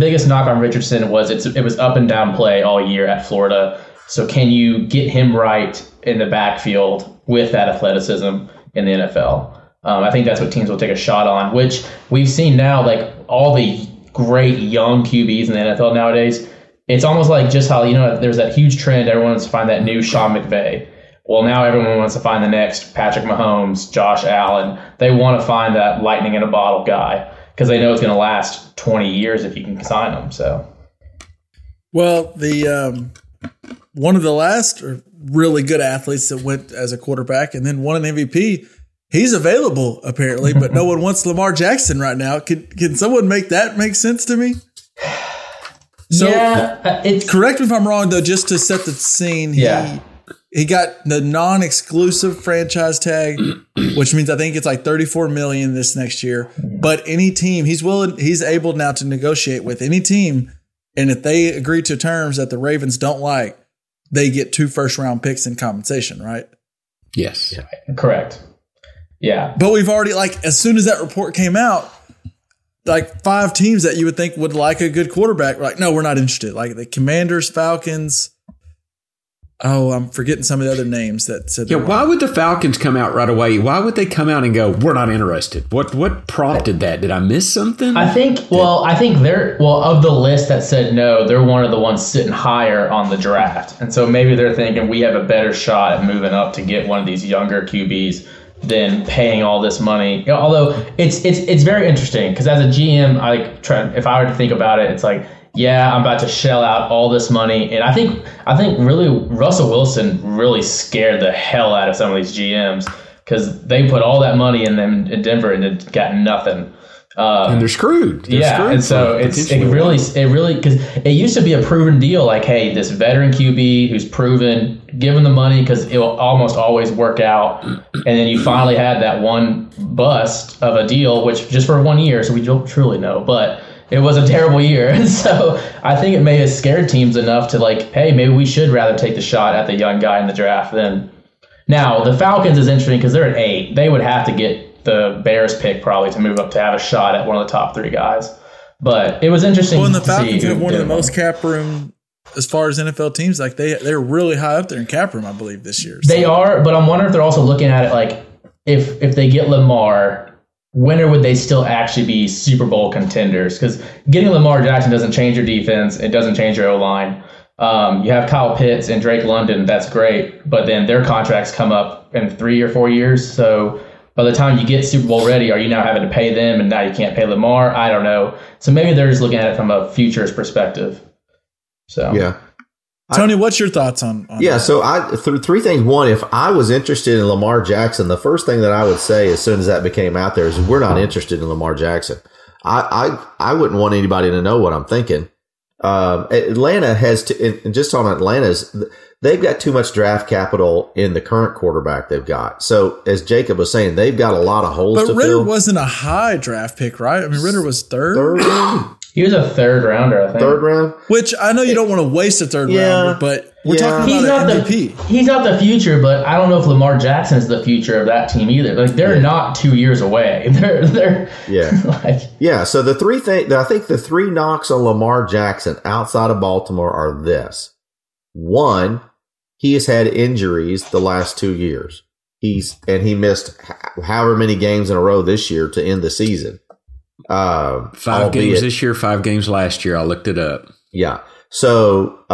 biggest knock on Richardson was it was up and down play all year at Florida. So can you get him right in the backfield with that athleticism in the NFL? I think that's what teams will take a shot on, which we've seen now, like all the great young QBs in the NFL nowadays. It's almost like just how, there's that huge trend. Everyone wants to find that new Sean McVay. Well, now everyone wants to find the next Patrick Mahomes, Josh Allen. They want to find that lightning in a bottle guy because they know it's going to last 20 years if you can sign them. So, well, the one of the last really good athletes that went as a quarterback and then won an MVP, he's available apparently, but no one wants Lamar Jackson right now. Can someone make that make sense to me? So, it's correct me if I'm wrong, though, just to set the scene, he got the non-exclusive franchise tag, which means I think it's like $34 million this next year. But any team, he's able now to negotiate with any team, and if they agree to terms that the Ravens don't like, they get 2 first-round picks in compensation, right? Yes. Yeah. Correct. Yeah. But we've already, as soon as that report came out, 5 teams that you would think would like a good quarterback. Like, no, we're not interested. Like the Commanders, Falcons. Oh, I'm forgetting some of the other names that said. Yeah, why would the Falcons come out right away? Why would they come out and go, we're not interested? What prompted that? Did I miss something? I think of the list that said no, they're one of the ones sitting higher on the draft. And so maybe they're thinking we have a better shot at moving up to get one of these younger QBs than paying all this money. Although it's very interesting because as a GM, if I were to think about it, it's like, yeah, I'm about to shell out all this money. And I think really Russell Wilson really scared the hell out of some of these GMs because they put all that money in them in Denver and it got nothing. And they're screwed. They're screwed. And so it really, because it used to be a proven deal. Like, hey, this veteran QB who's proven, give him the money because it will almost always work out. And then you finally had that one bust of a deal, which just for 1 year, so we don't truly know, but it was a terrible year. And so I think it may have scared teams enough to like, hey, maybe we should rather take the shot at the young guy in the draft than. Now, the Falcons is interesting because they're at 8. They would have to get the Bears pick probably to move up to have a shot at one of the top three guys. But it was interesting. Well, and the Falcons have one of the most cap room as far as NFL teams. Like they're really high up there in cap room, I believe, this year. So. They are, but I'm wondering if they're also looking at it like if they get Lamar, winner would they still actually be Super Bowl contenders? Because getting Lamar Jackson doesn't change your defense. It doesn't change your O-line. You have Kyle Pitts and Drake London. That's great. But then their contracts come up in 3 or 4 years. So by the time you get Super Bowl ready, are you now having to pay them and now you can't pay Lamar? I don't know. So maybe they're just looking at it from a futures perspective. So yeah. Tony, what's your thoughts on that? So three things. One, if I was interested in Lamar Jackson, the first thing that I would say as soon as that became out there is we're not interested in Lamar Jackson. I wouldn't want anybody to know what I'm thinking. Atlanta has to, and just on Atlanta's, they've got too much draft capital in the current quarterback they've got. So as Jacob was saying, they've got a lot of holes to fill. But Ritter wasn't a high draft pick, right? I mean, Ritter was third. He was a third rounder, I think. Third round? Which I know you don't want to waste a third rounder, but we're talking about an MVP. He's not the future, but I don't know if Lamar Jackson is the future of that team either. Like they're not 2 years away. So the three knocks on Lamar Jackson outside of Baltimore are this. One, he has had injuries the last 2 years. He missed however many games in a row this year to end the season. 5 games this year, 5 games last year. I looked it up. Yeah. So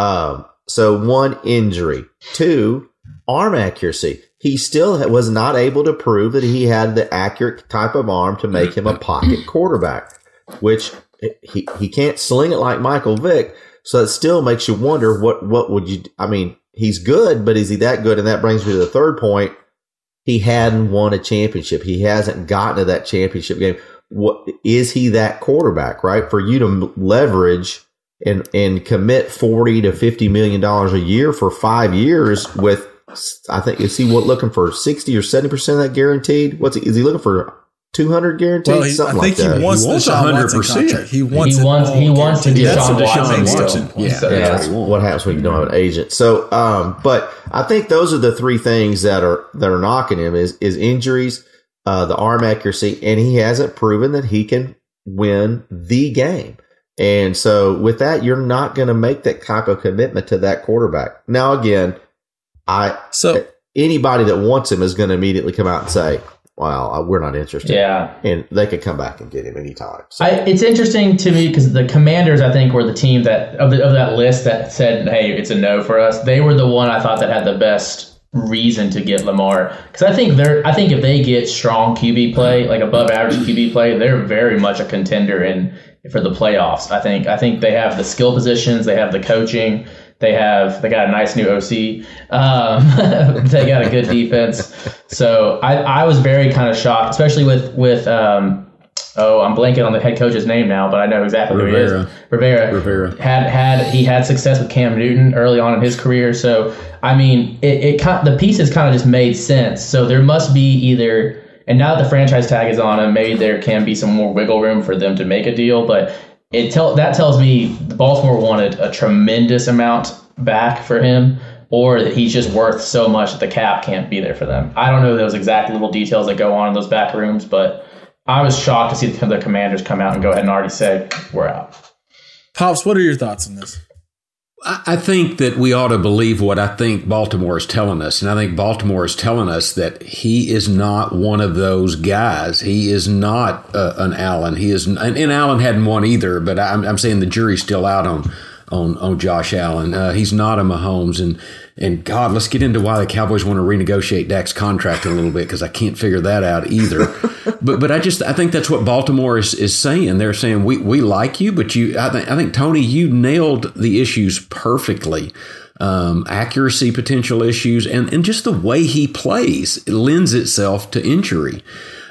one, injury. Two, arm accuracy. He still was not able to prove that he had the accurate type of arm to make him a pocket quarterback, which he can't sling it like Michael Vick. So it still makes you wonder what would you, I mean, he's good, but is he that good? And that brings me to the third point. He hadn't won a championship. He hasn't gotten to that championship game. What is he that quarterback, right? For you to leverage and commit $40 to $50 million a year for 5 years with, I think, is he looking for 60 or 70% of that guaranteed? Is he looking for 200 guaranteed? Well, I think he wants 100%. He wants to get Deshaun Watson. That's what happens when you don't have an agent. So, but I think those are the three things that are knocking him is injuries. The arm accuracy, and he hasn't proven that he can win the game. And so with that, you're not going to make that type of commitment to that quarterback. Now, again, anybody that wants him is going to immediately come out and say, well, we're not interested. Yeah. And they could come back and get him anytime. So. It's interesting to me because the Commanders, I think, were the team of that list that said, hey, it's a no for us. They were the one I thought that had the best reason to get Lamar, because I think if they get strong QB play, like above average QB play, they're very much a contender for the playoffs. I think they have the skill positions, they have the coaching, they got a nice new OC, they got a good defense. So I was very kind of shocked, especially with I'm blanking on the head coach's name now, but I know exactly who he is. Rivera had success with Cam Newton early on in his career, so I mean, the pieces kind of just made sense. So there must be either, and now that the franchise tag is on him, maybe there can be some more wiggle room for them to make a deal. But that tells me Baltimore wanted a tremendous amount back for him, or that he's just worth so much that the cap can't be there for them. I don't know those exact little details that go on in those back rooms, but I was shocked to see the Commanders come out and go ahead and already say, we're out. Pops, what are your thoughts on this? I think that we ought to believe what I think Baltimore is telling us. And I think Baltimore is telling us that he is not one of those guys. He is not an Allen. He is, and Allen hadn't won either, but I'm saying the jury's still out on Josh Allen. He's not a Mahomes. And God, let's get into why the Cowboys want to renegotiate Dak's contract a little bit, because I can't figure that out either. But I think that's what Baltimore is saying. They're saying we like you, but I think Tony, you nailed the issues perfectly. Accuracy potential issues and just the way he plays lends itself to injury.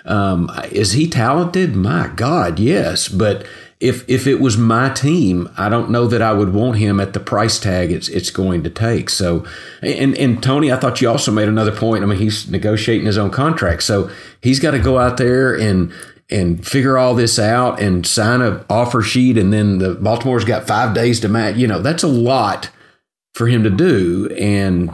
Is he talented? My God, yes. But if it was my team, I don't know that I would want him at the price tag it's going to take. So, and Tony, I thought you also made another point. I mean, he's negotiating his own contract, so he's got to go out there and figure all this out and sign an offer sheet, and then the Baltimore's got 5 days to match. You know, that's a lot for him to do, and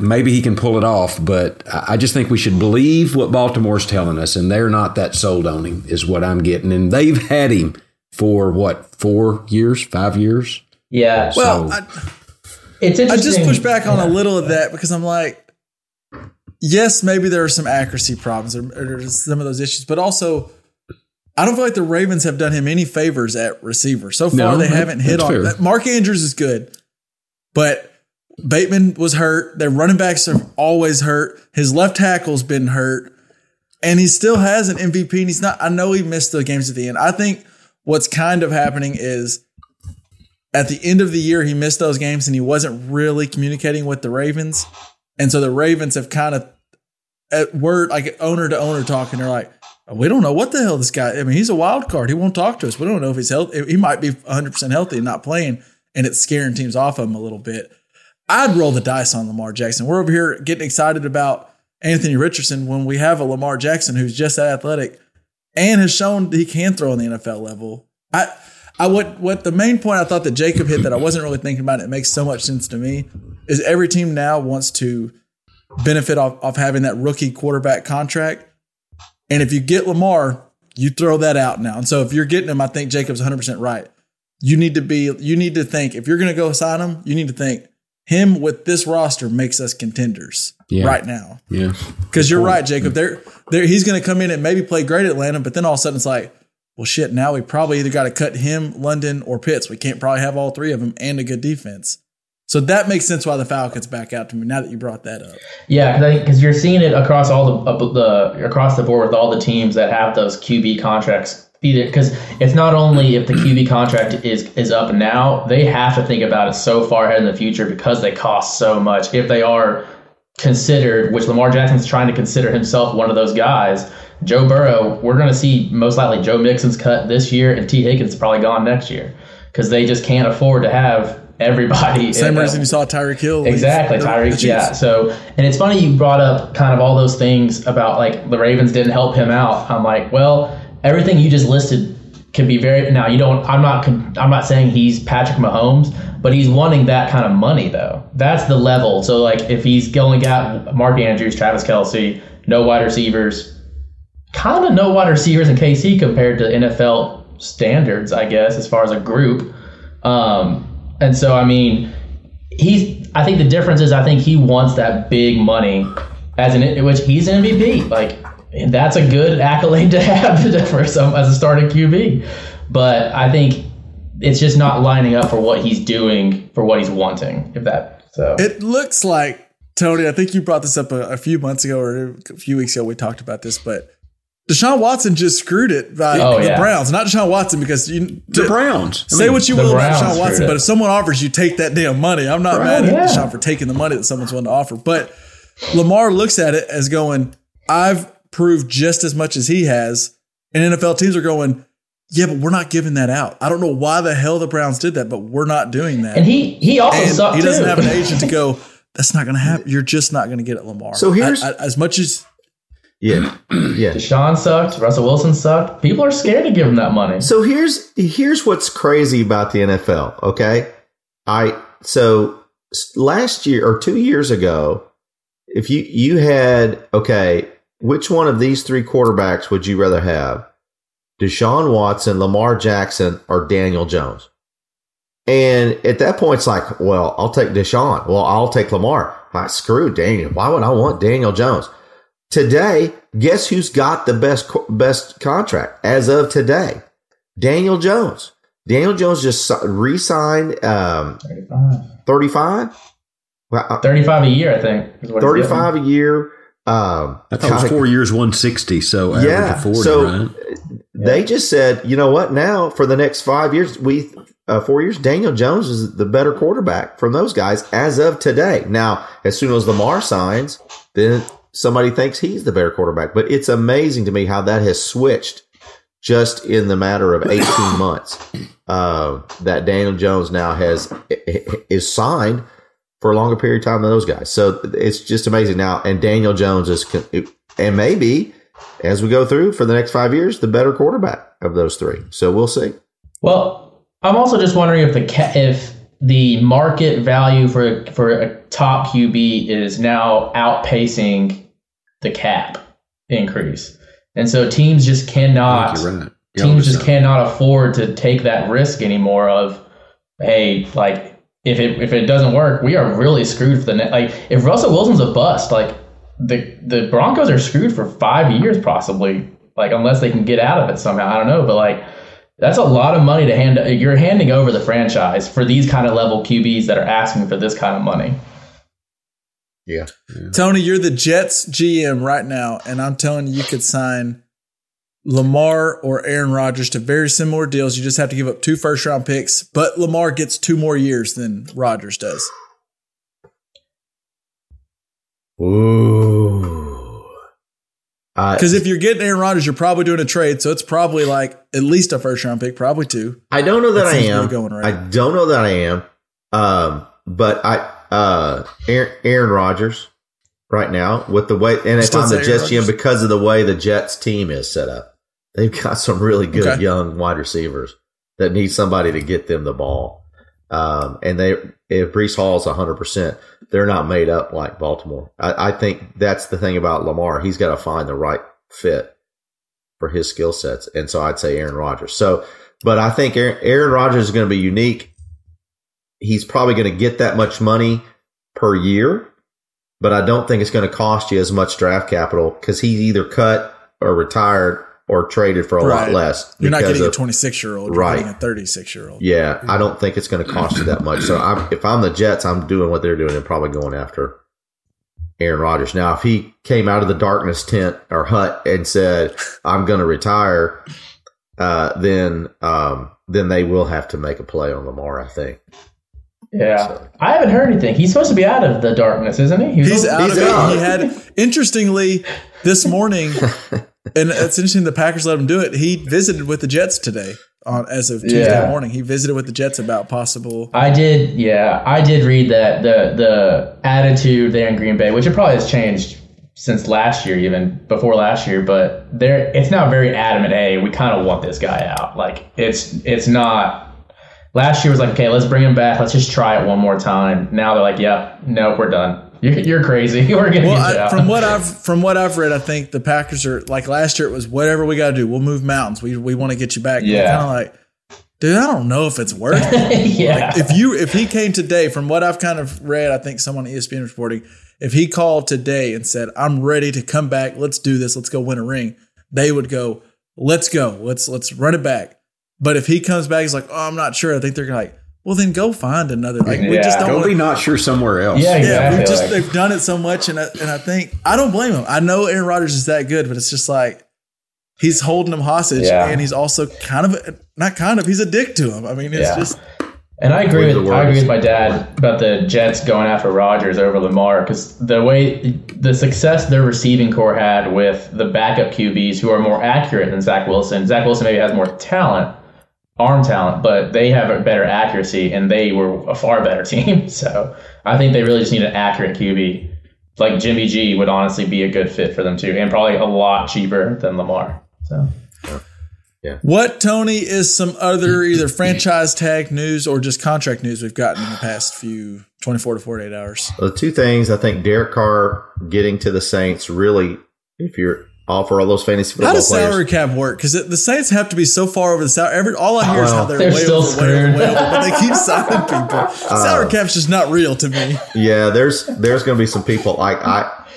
maybe he can pull it off, but I just think we should believe what Baltimore's telling us, and they're not that sold on him is what I'm getting. And they've had him for, what, 4 years, 5 years? Yeah. Well, so, it's interesting. I just push back on a little of that because I'm like, yes, maybe there are some accuracy problems or some of those issues, but also I don't feel like the Ravens have done him any favors at receiver. So far, they haven't hit on that. Mark Andrews is good, but Bateman was hurt. Their running backs are always hurt. His left tackle's been hurt, and he still has an MVP, and he's not – I know he missed the games at the end. I think what's kind of happening is at the end of the year, he missed those games, and he wasn't really communicating with the Ravens. And so the Ravens have kind of at word like owner to owner talking. They're like, we don't know what the hell this guy – I mean, he's a wild card. He won't talk to us. We don't know if he's healthy. He might be 100% healthy and not playing. And it's scaring teams off of him a little bit. I'd roll the dice on Lamar Jackson. We're over here getting excited about Anthony Richardson when we have a Lamar Jackson who's just that athletic and has shown that he can throw on the NFL level. What the main point I thought that Jacob hit that I wasn't really thinking about, it makes so much sense to me, is every team now wants to benefit off having that rookie quarterback contract. And if you get Lamar, you throw that out now. And so if you're getting him, I think Jacob's 100% right. You need to think, if you're going to go sign him, you need to think him with this roster makes us contenders right now. Yeah. Because you're right, Jacob. He's going to come in and maybe play great at Atlanta, but then all of a sudden it's like, well, shit, now we probably either got to cut him, London, or Pitts. We can't probably have all three of them and a good defense. So that makes sense why the Falcons back out to me now that you brought that up. Yeah, because you're seeing it across all the across the board with all the teams that have those QB contracts. Because it's not only if the QB contract is up now, they have to think about it so far ahead in the future because they cost so much. If they are considered, which Lamar Jackson's trying to consider himself one of those guys, Joe Burrow, we're going to see most likely Joe Mixon's cut this year and T. Higgins probably gone next year because they just can't afford to have everybody. Same reason you saw Tyreek Hill. Exactly, Tyreek, yeah. So, and it's funny you brought up kind of all those things about like the Ravens didn't help him out. I'm like, well, everything you just listed can be very. Now you don't. I'm not saying he's Patrick Mahomes, but he's wanting that kind of money though. That's the level. So like if he's going out, Mark Andrews, Travis Kelce, no wide receivers, kind of no wide receivers in KC compared to NFL standards, I guess, as far as a group. And so I mean, he's. I think the difference is I think he wants that big money, which he's an MVP like. And that's a good accolade to have for some as a starting QB. But I think it's just not lining up for what he's doing, for what he's wanting, if that. So it looks like, Tony, I think you brought this up a few months ago or a few weeks ago. We talked about this, but Deshaun Watson just screwed it by the Browns. Not Deshaun Watson because the Browns. Say what you will about Deshaun Watson, but if someone offers you, take that damn money. I'm not mad at Deshaun for taking the money that someone's willing to offer. But Lamar looks at it as going, I've proved just as much as he has, and NFL teams are going, yeah, but we're not giving that out. I don't know why the hell the Browns did that, but we're not doing that. And he also sucked. He doesn't have an agent to go, that's not going to happen. You're just not going to get it, Lamar. So here's as much as Deshaun sucked, Russell Wilson sucked. People are scared to give him that money. So here's what's crazy about the NFL. Okay, so last year or 2 years ago, if you had which one of these three quarterbacks would you rather have? Deshaun Watson, Lamar Jackson, or Daniel Jones? And at that point, it's like, well, I'll take Deshaun. Well, I'll take Lamar. Screw Daniel. Why would I want Daniel Jones? Today, guess who's got the best contract as of today? Daniel Jones. Daniel Jones just re-signed 35? Well, 35 a year, I think. 35 a year. I thought it was 4 years, 160. So average 40, so right? They just said, you know what? Now for the next 5 years, 4 years, Daniel Jones is the better quarterback from those guys as of today. Now, as soon as Lamar signs, then somebody thinks he's the better quarterback. But it's amazing to me how that has switched just in the matter of 18 months that Daniel Jones now is signed for a longer period of time than those guys. So it's just amazing now. And Daniel Jones is, and maybe as we go through for the next 5 years, the better quarterback of those three. So we'll see. Well, I'm also just wondering if the market value for a top QB is now outpacing the cap increase. And so teams just cannot cannot afford to take that risk anymore of, hey, like if it doesn't work, we are really screwed for the next. Like if Russell Wilson's a bust, like the Broncos are screwed for 5 years possibly, like unless they can get out of it somehow. I don't know, but like that's a lot of money to hand. You're handing over the franchise for these kind of level QBs that are asking for this kind of money. Yeah. Tony, you're the Jets GM right now, and I'm telling you could sign Lamar or Aaron Rodgers to very similar deals. You just have to give up 2 first-round picks, but Lamar gets 2 more years than Rodgers does. Ooh. Because if you're getting Aaron Rodgers, you're probably doing a trade, so it's probably like at least a first-round pick, probably 2. I don't know that I am. But Aaron Rodgers right now with the way, and if I'm the Jets GM, because of the way the Jets team is set up, they've got some really good young wide receivers that need somebody to get them the ball. And if Breece Hall's 100%, they're not made up like Baltimore. I think that's the thing about Lamar. He's got to find the right fit for his skill sets. And so I'd say Aaron Rodgers. So, but I think Aaron Rodgers is going to be unique. He's probably going to get that much money per year, but I don't think it's going to cost you as much draft capital because he's either cut or retired or traded for a lot less. You're not getting a 26-year-old, you're getting a 36-year-old. Yeah, I don't think it's going to cost you that much. So if I'm the Jets, I'm doing what they're doing and probably going after Aaron Rodgers. Now, if he came out of the darkness tent or hut and said, I'm going to retire, then they will have to make a play on Lamar, I think. Yeah, so. I haven't heard anything. He's supposed to be out of the darkness, isn't he? He's out of it. Interestingly, this morning, and it's interesting the Packers let him do it, he visited with the Jets today as of Tuesday morning. He visited with the Jets about possible. I did read that the attitude there in Green Bay, which it probably has changed since last year, even before last year, but it's now very adamant, hey, we kind of want this guy out. Like, it's not... Last year was like, okay, let's bring him back. Let's just try it one more time. Now they're like, yeah, no, we're done. You're crazy. We're getting out. From what I've read, I think the Packers are like last year. It was whatever we got to do. We'll move mountains. We want to get you back. Yeah. Kind of like, dude, I don't know if it's worth it. Yeah. Like, if he came today, from what I've kind of read, I think someone on ESPN reporting, if he called today and said, I'm ready to come back. Let's do this. Let's go win a ring. They would go, let's go. Let's run it back. But if he comes back, he's like, oh, I'm not sure. I think they're like, well, then go find another. Like, we just don't be not sure somewhere else. Yeah, exactly. They've done it so much, and I think I don't blame him. I know Aaron Rodgers is that good, but it's just like he's holding him hostage, and he's also he's a dick to him. I mean, it's just. And I agree with my dad about the Jets going after Rodgers over Lamar because the way the success their receiving core had with the backup QBs who are more accurate than Zach Wilson. Zach Wilson maybe has more talent. Arm talent, but they have a better accuracy, and they were a far better team. So I think they really just need an accurate QB. Like Jimmy G would honestly be a good fit for them too, and probably a lot cheaper than Lamar. So, yeah. What, Tony, is some other either franchise tag news or just contract news we've gotten in the past few 24 to 48 hours? Well, 2 things. I think Derek Carr getting to the Saints really, if you're all for all those fantasy football players. How does salary cap work? Because the Saints have to be so far over the salary. All I hear is how they're way still screwed, but they keep signing people. Salary cap's just not real to me. Yeah, there's going to be some people like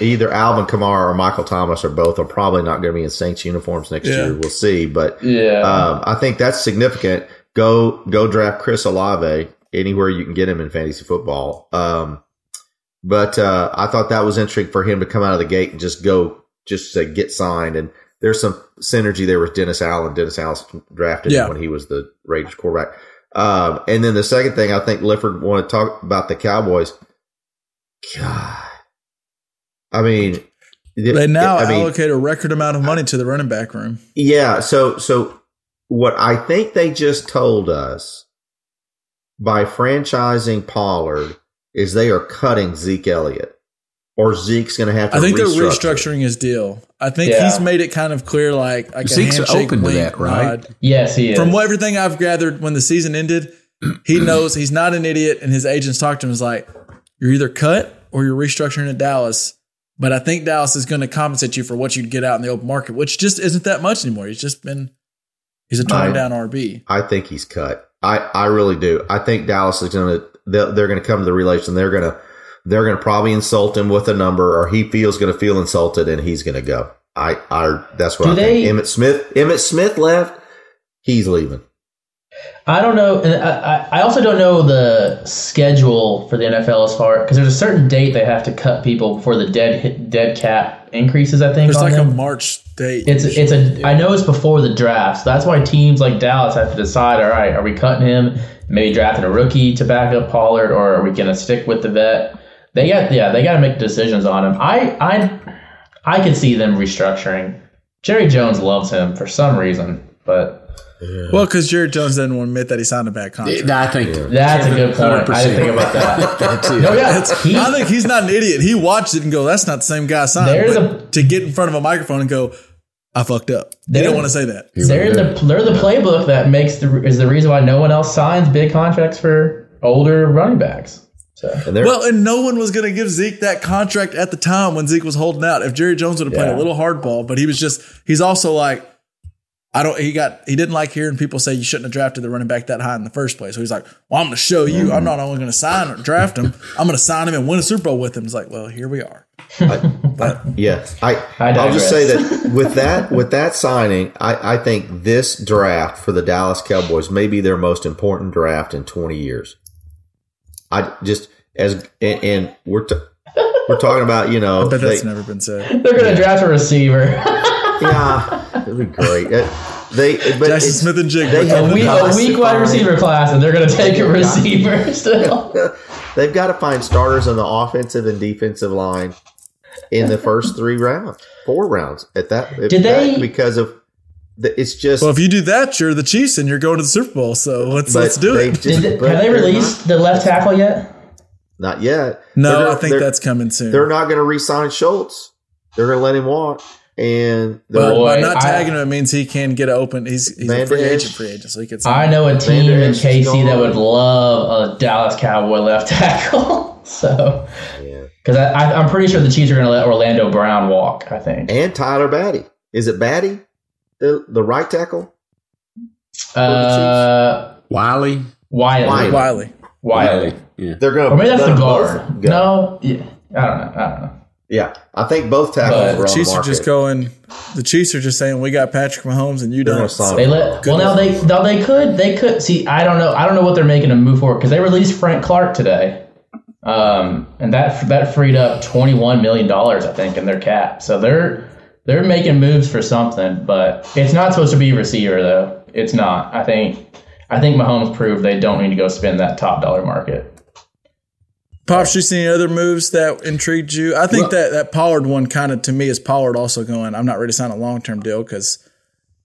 either Alvin Kamara or Michael Thomas or both are probably not going to be in Saints uniforms next year. We'll see, but I think that's significant. Go draft Chris Olave anywhere you can get him in fantasy football. But I thought that was interesting for him to come out of the gate and just get signed. And there's some synergy there with Dennis Allen. Dennis Allen drafted him when he was the Raiders quarterback. And then the second thing, I think Lifford wanted to talk about the Cowboys. God. I mean, They now allocate a record amount of money to the running back room. Yeah. So what I think they just told us by franchising Pollard is they are cutting Zeke Elliott, or Zeke's going to have to restructure. I think they're restructuring his deal. I think he's made it kind of clear, like Zeke's open to that, right? Yes, he is. From everything I've gathered when the season ended, he knows he's not an idiot, and his agents talked to him. He's like, you're either cut or you're restructuring at Dallas. But I think Dallas is going to compensate you for what you'd get out in the open market, which just isn't that much anymore. He's a torn-down RB. I think he's cut. I really do. I think Dallas is going to – they're going to come to the realization. They're going to probably insult him with a number, or he feels going to feel insulted, and he's going to go. That's what I think. Emmitt Smith left. He's leaving. I don't know, and I also don't know the schedule for the NFL as far, because there's a certain date they have to cut people before the dead cap increases. I think there's a March date. I know it's before the draft, so that's why teams like Dallas have to decide. All right, are we cutting him? Maybe drafting a rookie to back up Pollard, or are we going to stick with the vet? They got to make decisions on him. I could see them restructuring. Jerry Jones loves him for some reason, but. Yeah. Well, because Jared Jones didn't want to admit that he signed a bad contract. I think that's a good point. 100%. I didn't think about that. I think he's not an idiot. He watched it and go, "That's not the same guy signed." To get in front of a microphone and go, "I fucked up." They don't want to say that. They're the playbook that is the reason why no one else signs big contracts for older running backs. So, and no one was going to give Zeke that contract at the time when Zeke was holding out. If Jerry Jones would have played a little hardball, but he's also like. He didn't like hearing people say you shouldn't have drafted the running back that high in the first place. So he's like, "Well, I'm going to show you. I'm not only going to sign or draft him. I'm going to sign him and win a Super Bowl with him." It's like, well, here we are. I'll just say that with that signing, I think this draft for the Dallas Cowboys may be their most important draft in 20 years. We're talking about, you know, I bet that's never been said. They're going to draft a receiver. Yeah, it'd be great. Jackson Smith and Jigba. They have a weak wide receiver class, and they're going to take a receiver still. They've got to find starters on the offensive and defensive line in the first four rounds. Well, if you do that, you're the Chiefs, and you're going to the Super Bowl. So let's do it. Have they released the left tackle yet? Not yet. No, I think that's coming soon. They're not going to re-sign Schultz. They're going to let him walk. And by not tagging him, it means he can get open. He's a free agent, so he could. I know a team in KC that would love a Dallas Cowboy left tackle. So, because I'm pretty sure the Chiefs are going to let Orlando Brown walk. I think and Tyler Batty. Is it Batty, the right tackle? Wiley. Yeah, they're going. Or maybe that's the guard. No, I don't know. Yeah, I think both tackles were on the Chiefs market. The Chiefs are just saying we got Patrick Mahomes and you don't. They could. See, I don't know what they're making to move forward because they released Frank Clark today, and that freed up $21 million, I think, in their cap. So they're making moves for something, but it's not supposed to be receiver though. It's not. I think Mahomes proved they don't need to go spend that top dollar market. Pops, you see any other moves that intrigued you? I think that Pollard one kind of, to me, is Pollard also going, I'm not ready to sign a long-term deal because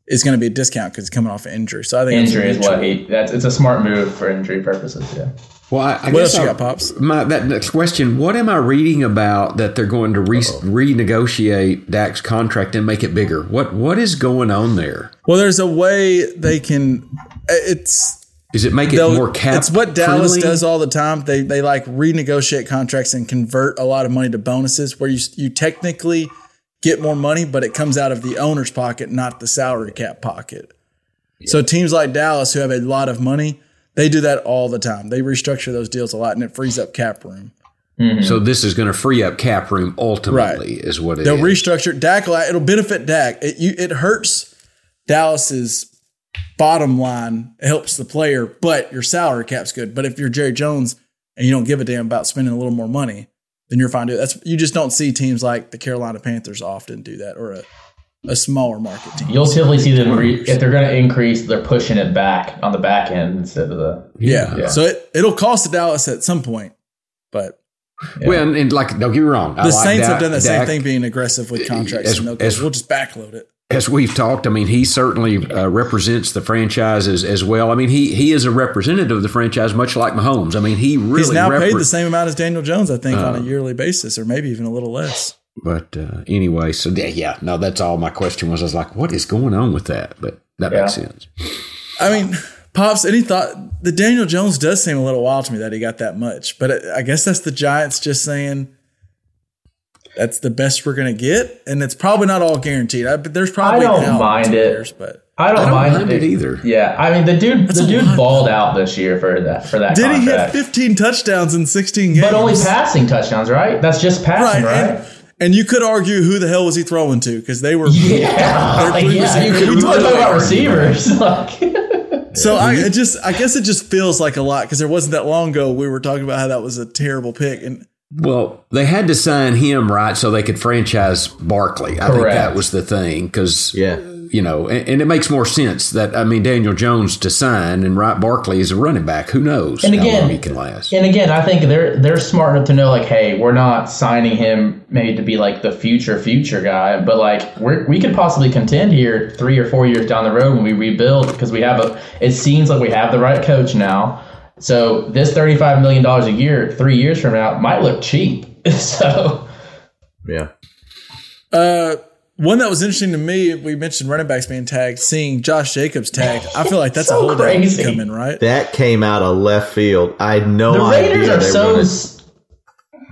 it's going to be a discount because he's coming off an injury. So I think injury is what it's a smart move for injury purposes, yeah. Well, I guess what else you got, Pops? That next question, what am I reading about that they're going to renegotiate Dak's contract and make it bigger? What is going on there? Well, there's a way they can – Does it make it more cap? It's what Dallas does all the time. They like renegotiate contracts and convert a lot of money to bonuses, where you technically get more money, but it comes out of the owner's pocket, not the salary cap pocket. Yeah. So teams like Dallas, who have a lot of money, they do that all the time. They restructure those deals a lot, and it frees up cap room. Mm-hmm. So this is going to free up cap room ultimately, right. Is what it is. They'll restructure Dak. It'll benefit Dak. It hurts Dallas's bottom line, helps the player, but your salary cap's good. But if you're Jerry Jones and you don't give a damn about spending a little more money, then you're fine. You just don't see teams like the Carolina Panthers often do that, or a smaller market team. You'll typically see them if they're going to increase, they're pushing it back on the back end instead of the. So it'll cost Dallas at some point, but Yeah. Well, and like, don't get me wrong. The Saints have done that same thing, being aggressive with contracts. We'll just backload it. As we've talked, I mean, he certainly represents the franchise as well. I mean, he is a representative of the franchise, much like Mahomes. I mean, he really he's now paid the same amount as Daniel Jones, I think, on a yearly basis, or maybe even a little less. But anyway, so no, that's all my question was. I was like, what is going on with that? But that makes sense. I mean, Pops, any thought? The Daniel Jones does seem a little wild to me that he got that much, but I guess that's the Giants just saying, that's the best we're going to get, and it's probably not all guaranteed. There's probably I don't mind it either. Yeah, I mean the dude balled out this year for that. Did he hit 15 touchdowns in 16 games? But only passing touchdowns, right? That's just passing, right? And you could argue who the hell was he throwing to because they were we talked about receivers. So I guess it just feels like a lot because there wasn't that long ago we were talking about how that was a terrible pick and. Well, they had to sign him, right, so they could franchise Barkley. I think that was the thing because, you know, and it makes more sense that, I mean, Daniel Jones to sign and Barkley is a running back. Who knows how long he can last. And again, I think they're smart enough to know, like, hey, we're not signing him maybe to be like the future guy, but like we could possibly contend here 3 or 4 years down the road when we rebuild because we have it seems like we have the right coach now. So this $35 million a year, 3 years from now, might look cheap. So, yeah. One that was interesting to me, we mentioned running backs being tagged, seeing Josh Jacobs tagged. I feel like that's so a whole day coming, right? That came out of left field. I had no idea. The Raiders are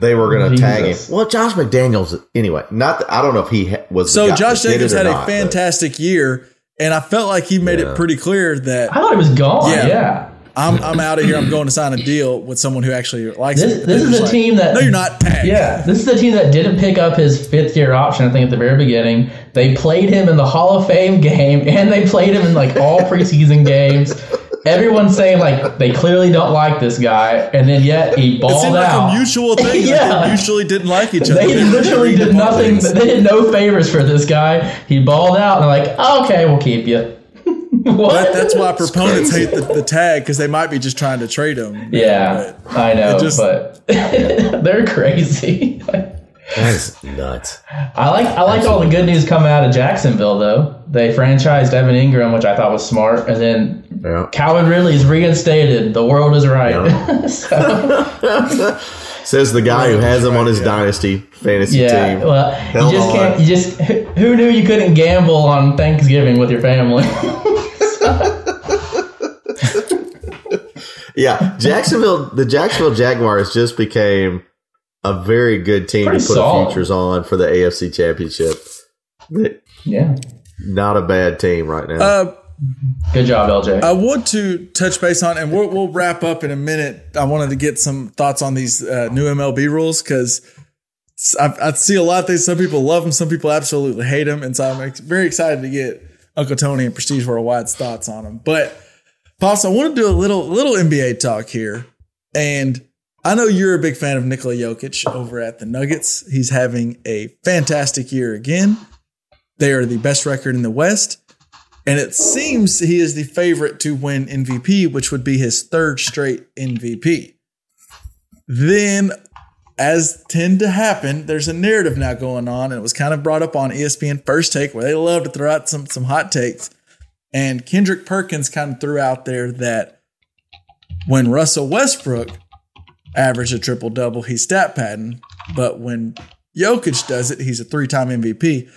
they were going to tag him. Well, Josh McDaniels, anyway. I don't know if he was. So Josh Jacobs had a fantastic year, and I felt like he made it pretty clear that. I thought he was gone. Yeah. I'm out of here. I'm going to sign a deal with someone who actually likes it. This is the team that... No, you're not tagged. Yeah, this is the team that didn't pick up his fifth-year option, I think, at the very beginning. They played him in the Hall of Fame game, and they played him in, like, all preseason games. Everyone's saying, like, they clearly don't like this guy, and then yet he balled out. It seemed like a mutual thing. Yeah. They usually didn't like each other. They literally did nothing. They did no favors for this guy. He balled out, and they're like, okay, we'll keep you. That's why proponents hate the tag because they might be just trying to trade him. Yeah, I know, but they're crazy. That's nuts. I like all the good news coming out of Jacksonville, though. They franchised Evan Ingram, which I thought was smart, and then Calvin Ridley's reinstated. The world is right. Yeah. Says the guy who has him on his dynasty fantasy team. Well, you just can't. Who knew you couldn't gamble on Thanksgiving with your family? Yeah, the Jacksonville Jaguars just became a very good team to put futures on for the AFC Championship. Yeah. Not a bad team right now. Good job, LJ. I want to touch base on, and we'll wrap up in a minute. I wanted to get some thoughts on these new MLB rules because I see a lot of things. Some people love them. Some people absolutely hate them. And so I'm very excited to get Uncle Tony and Prestige Worldwide's thoughts on them. But, Pops, I want to do a little NBA talk here. And I know you're a big fan of Nikola Jokic over at the Nuggets. He's having a fantastic year again. They are the best record in the West. And it seems he is the favorite to win MVP, which would be his third straight MVP. Then, as tend to happen, there's a narrative now going on, and it was kind of brought up on ESPN First Take, where they love to throw out some hot takes. And Kendrick Perkins kind of threw out there that when Russell Westbrook averaged a triple-double, he's stat padding. But when Jokic does it, he's a three-time MVP.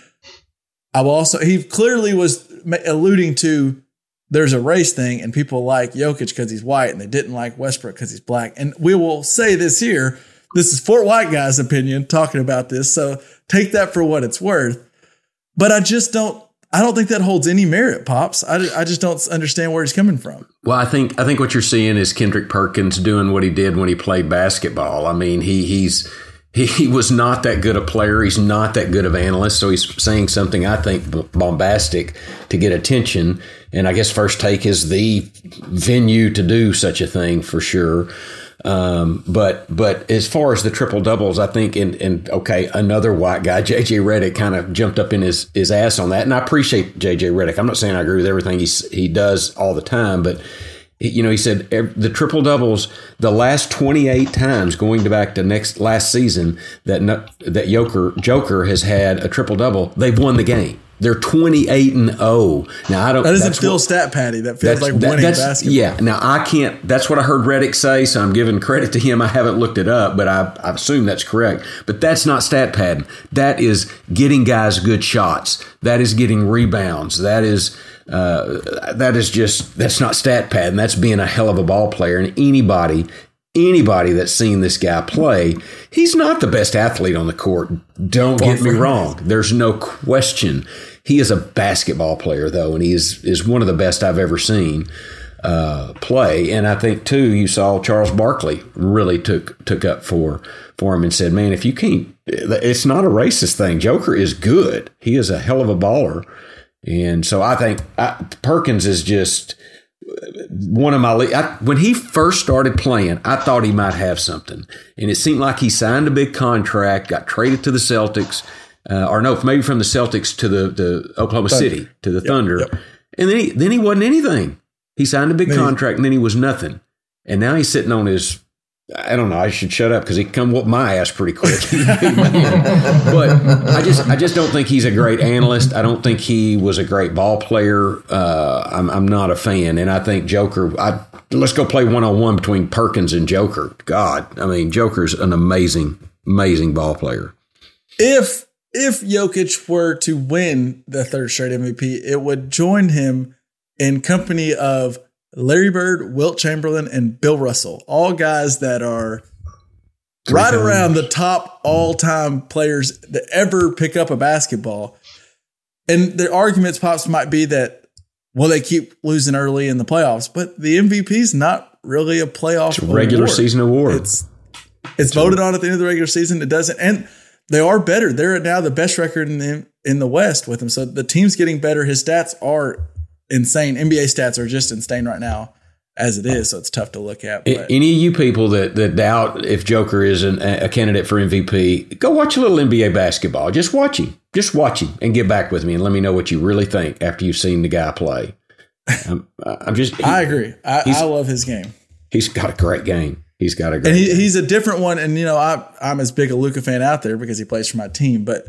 He clearly was alluding to there's a race thing and people like Jokic because he's white and they didn't like Westbrook because he's black. And we will say this here. This is Fort White guy's opinion talking about this. So take that for what it's worth. But I don't think that holds any merit, Pops. I just don't understand where he's coming from. Well, I think what you're seeing is Kendrick Perkins doing what he did when he played basketball. I mean, he was not that good a player. He's not that good of an analyst. So he's saying something, I think, bombastic to get attention. And I guess First Take is the venue to do such a thing for sure. But as far as the triple doubles, I think another white guy, J.J. Redick, kind of jumped up in his ass on that, and I appreciate J.J. Redick. I'm not saying I agree with everything he does all the time, but you know, he said the triple doubles the last 28 times going back to last season that Joker has had a triple double, ththey've won the game. They're 28-0. Now I don't. That doesn't feel stat patty. That feels like winning basketball. Yeah. Now I can't. That's what I heard Reddick say. So I'm giving credit to him. I haven't looked it up, but I assume that's correct. But that's not stat padding. That is getting guys good shots. That is getting rebounds. That's not stat padding. That's being a hell of a ball player. And anybody that's seen this guy play, he's not the best athlete on the court. Don't get me wrong. There's no question. He is a basketball player, though, and he is one of the best I've ever seen play. And I think, too, you saw Charles Barkley really took up for him and said, man, if you can't – it's not a racist thing. Joker is good. He is a hell of a baller. And so I think Perkins is just – one of my when he first started playing, I thought he might have something, and it seemed like he signed a big contract, got traded to the Celtics, maybe from the Celtics to the Oklahoma City to the Thunder, and then he wasn't anything. He signed a big contract, and then he was nothing, and now he's sitting on his. I don't know. I should shut up because he come whoop my ass pretty quick. But I just don't think he's a great analyst. I don't think he was a great ball player. I'm not a fan, and I think Joker. Let's go play 1-on-1 between Perkins and Joker. God, I mean, Joker's an amazing, amazing ball player. If Jokic were to win the third straight MVP, it would join him in company of Larry Bird, Wilt Chamberlain, and Bill Russell, all guys that are right around the top all-time players that ever pick up a basketball. And their arguments, Pops, might be that, well, they keep losing early in the playoffs, but the MVP's not really a playoff award. It's a regular season award. It's voted on at the end of the regular season. It doesn't. And they are better. They're now the best record in the West with him. So the team's getting better. His stats are insane. NBA stats are just insane right now as it is, so it's tough to look at. But any of you people that doubt if Joker is a candidate for MVP, go watch a little NBA basketball. Just watch him. Just watch him and get back with me and let me know what you really think after you've seen the guy play. I agree. I love his game. He's got a great game. He's a different one. And, you know, I'm as big a Luka fan out there because he plays for my team, but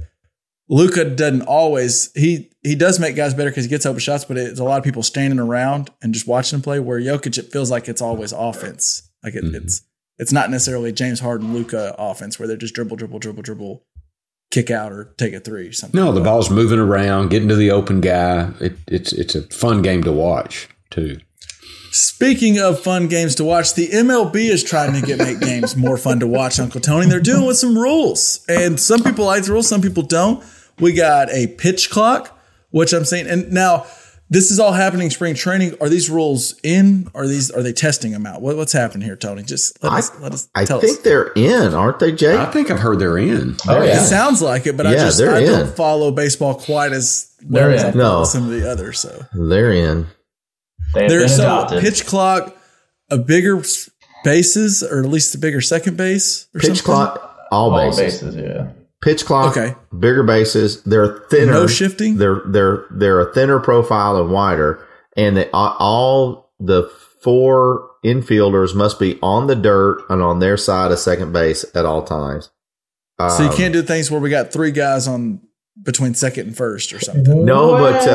Luka doesn't always – he does make guys better because he gets open shots, but it's a lot of people standing around and just watching him play, where Jokic, it feels like it's always offense. Like it's not necessarily James Harden, Luka offense where they're just dribble, kick out or take a three or something. No, the ball's moving around, getting to the open guy. It's a fun game to watch too. Speaking of fun games to watch, the MLB is trying to make games more fun to watch, Uncle Tony. They're doing with some rules. And some people like the rules, some people don't. We got a pitch clock, which I'm saying. And now this is all happening spring training. Are these rules in? Are they testing them out? What's happening here, Tony? Just let us tell us. I think they're in, aren't they, Jake? I think I've heard they're in. Oh, yeah. It sounds like it, but I don't follow baseball quite as well as some of the others. So they're in. There's a pitch clock, a bigger bases, or at least the bigger second base. Or pitch something? Clock, all bases. Yeah. Pitch clock, okay. Bigger bases. They're thinner. No shifting. They're a thinner profile and wider. And all the four infielders must be on the dirt and on their side of second base at all times. So you can't do things where we got three guys on between second and first or something. No, but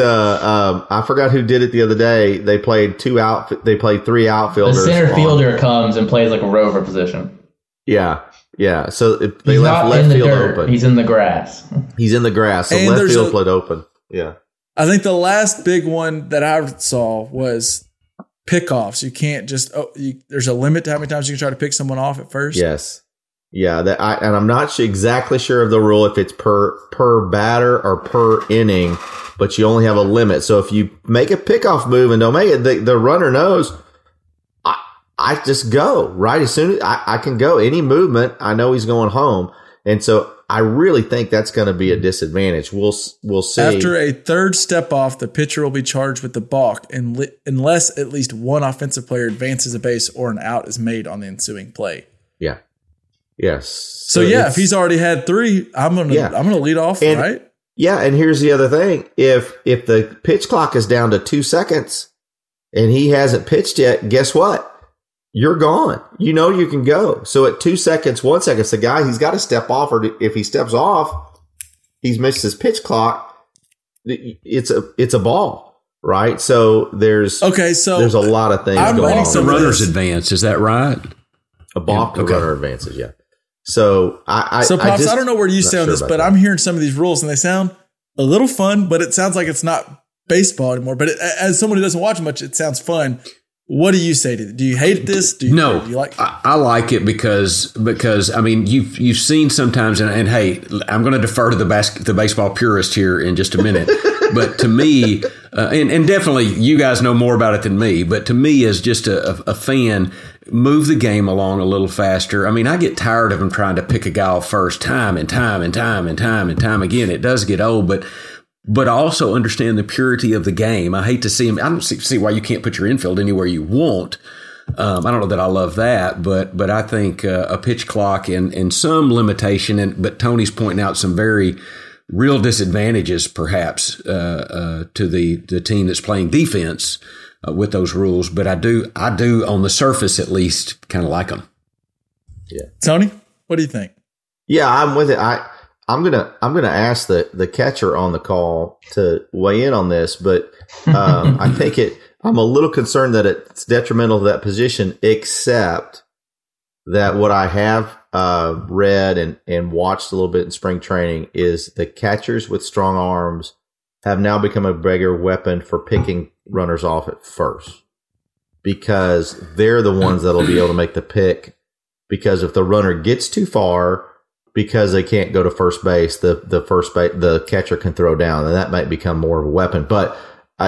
I forgot who did it the other day. They played three outfielders. The center fielder comes and plays like a rover position. Yeah. So they left left field open. He's in the grass. So left field played open. Yeah. I think the last big one that I saw was pickoffs. You can't there's a limit to how many times you can try to pick someone off at first. Yes. Yeah, and I'm not exactly sure of the rule if it's per batter or per inning, but you only have a limit. So if you make a pickoff move and don't make it, the runner knows. I just go right as soon as I can go. Any movement, I know he's going home, and so I really think that's going to be a disadvantage. We'll see. After a third step off, the pitcher will be charged with the balk, unless at least one offensive player advances a base or an out is made on the ensuing play. Yeah. Yes. So if he's already had three, I'm gonna lead off, right? Yeah, and here's the other thing: if the pitch clock is down to 2 seconds, and he hasn't pitched yet, guess what? You're gone. You know you can go. So at 2 seconds, 1 second, the guy, he's got to step off, or if he steps off, he's missed his pitch clock. It's a ball, right? So there's a lot of things going on. The runner's advance, is that right? A ball, the runner advances, yeah. So Pops, I don't know where you stand on this, but I'm hearing some of these rules and they sound a little fun, but it sounds like it's not baseball anymore. But as someone who doesn't watch much, it sounds fun. What do you say to it? Do you hate this? Do you like it? I like it because I mean, you've seen sometimes, and hey, I'm going to defer to the baseball purist here in just a minute. But to me, and definitely you guys know more about it than me, but to me as just a fan, move the game along a little faster. I mean, I get tired of them trying to pick a guy off first time and time again. It does get old, but I also understand the purity of the game. I hate to see him. I don't see why you can't put your infield anywhere you want. I don't know that I love that, but I think a pitch clock and some limitation. But Tony's pointing out some very real disadvantages, perhaps, to the team that's playing defense with those rules. But I do on the surface at least kind of like them. Yeah, Tony, what do you think? Yeah, I'm with it. I'm gonna ask the catcher on the call to weigh in on this, but I think I'm a little concerned that it's detrimental to that position, except that what I have read and watched a little bit in spring training is the catchers with strong arms have now become a bigger weapon for picking runners off at first, because they're the ones that'll be able to make the pick, because if the runner gets too far, because they can't go to first base, the catcher can throw down, and that might become more of a weapon. But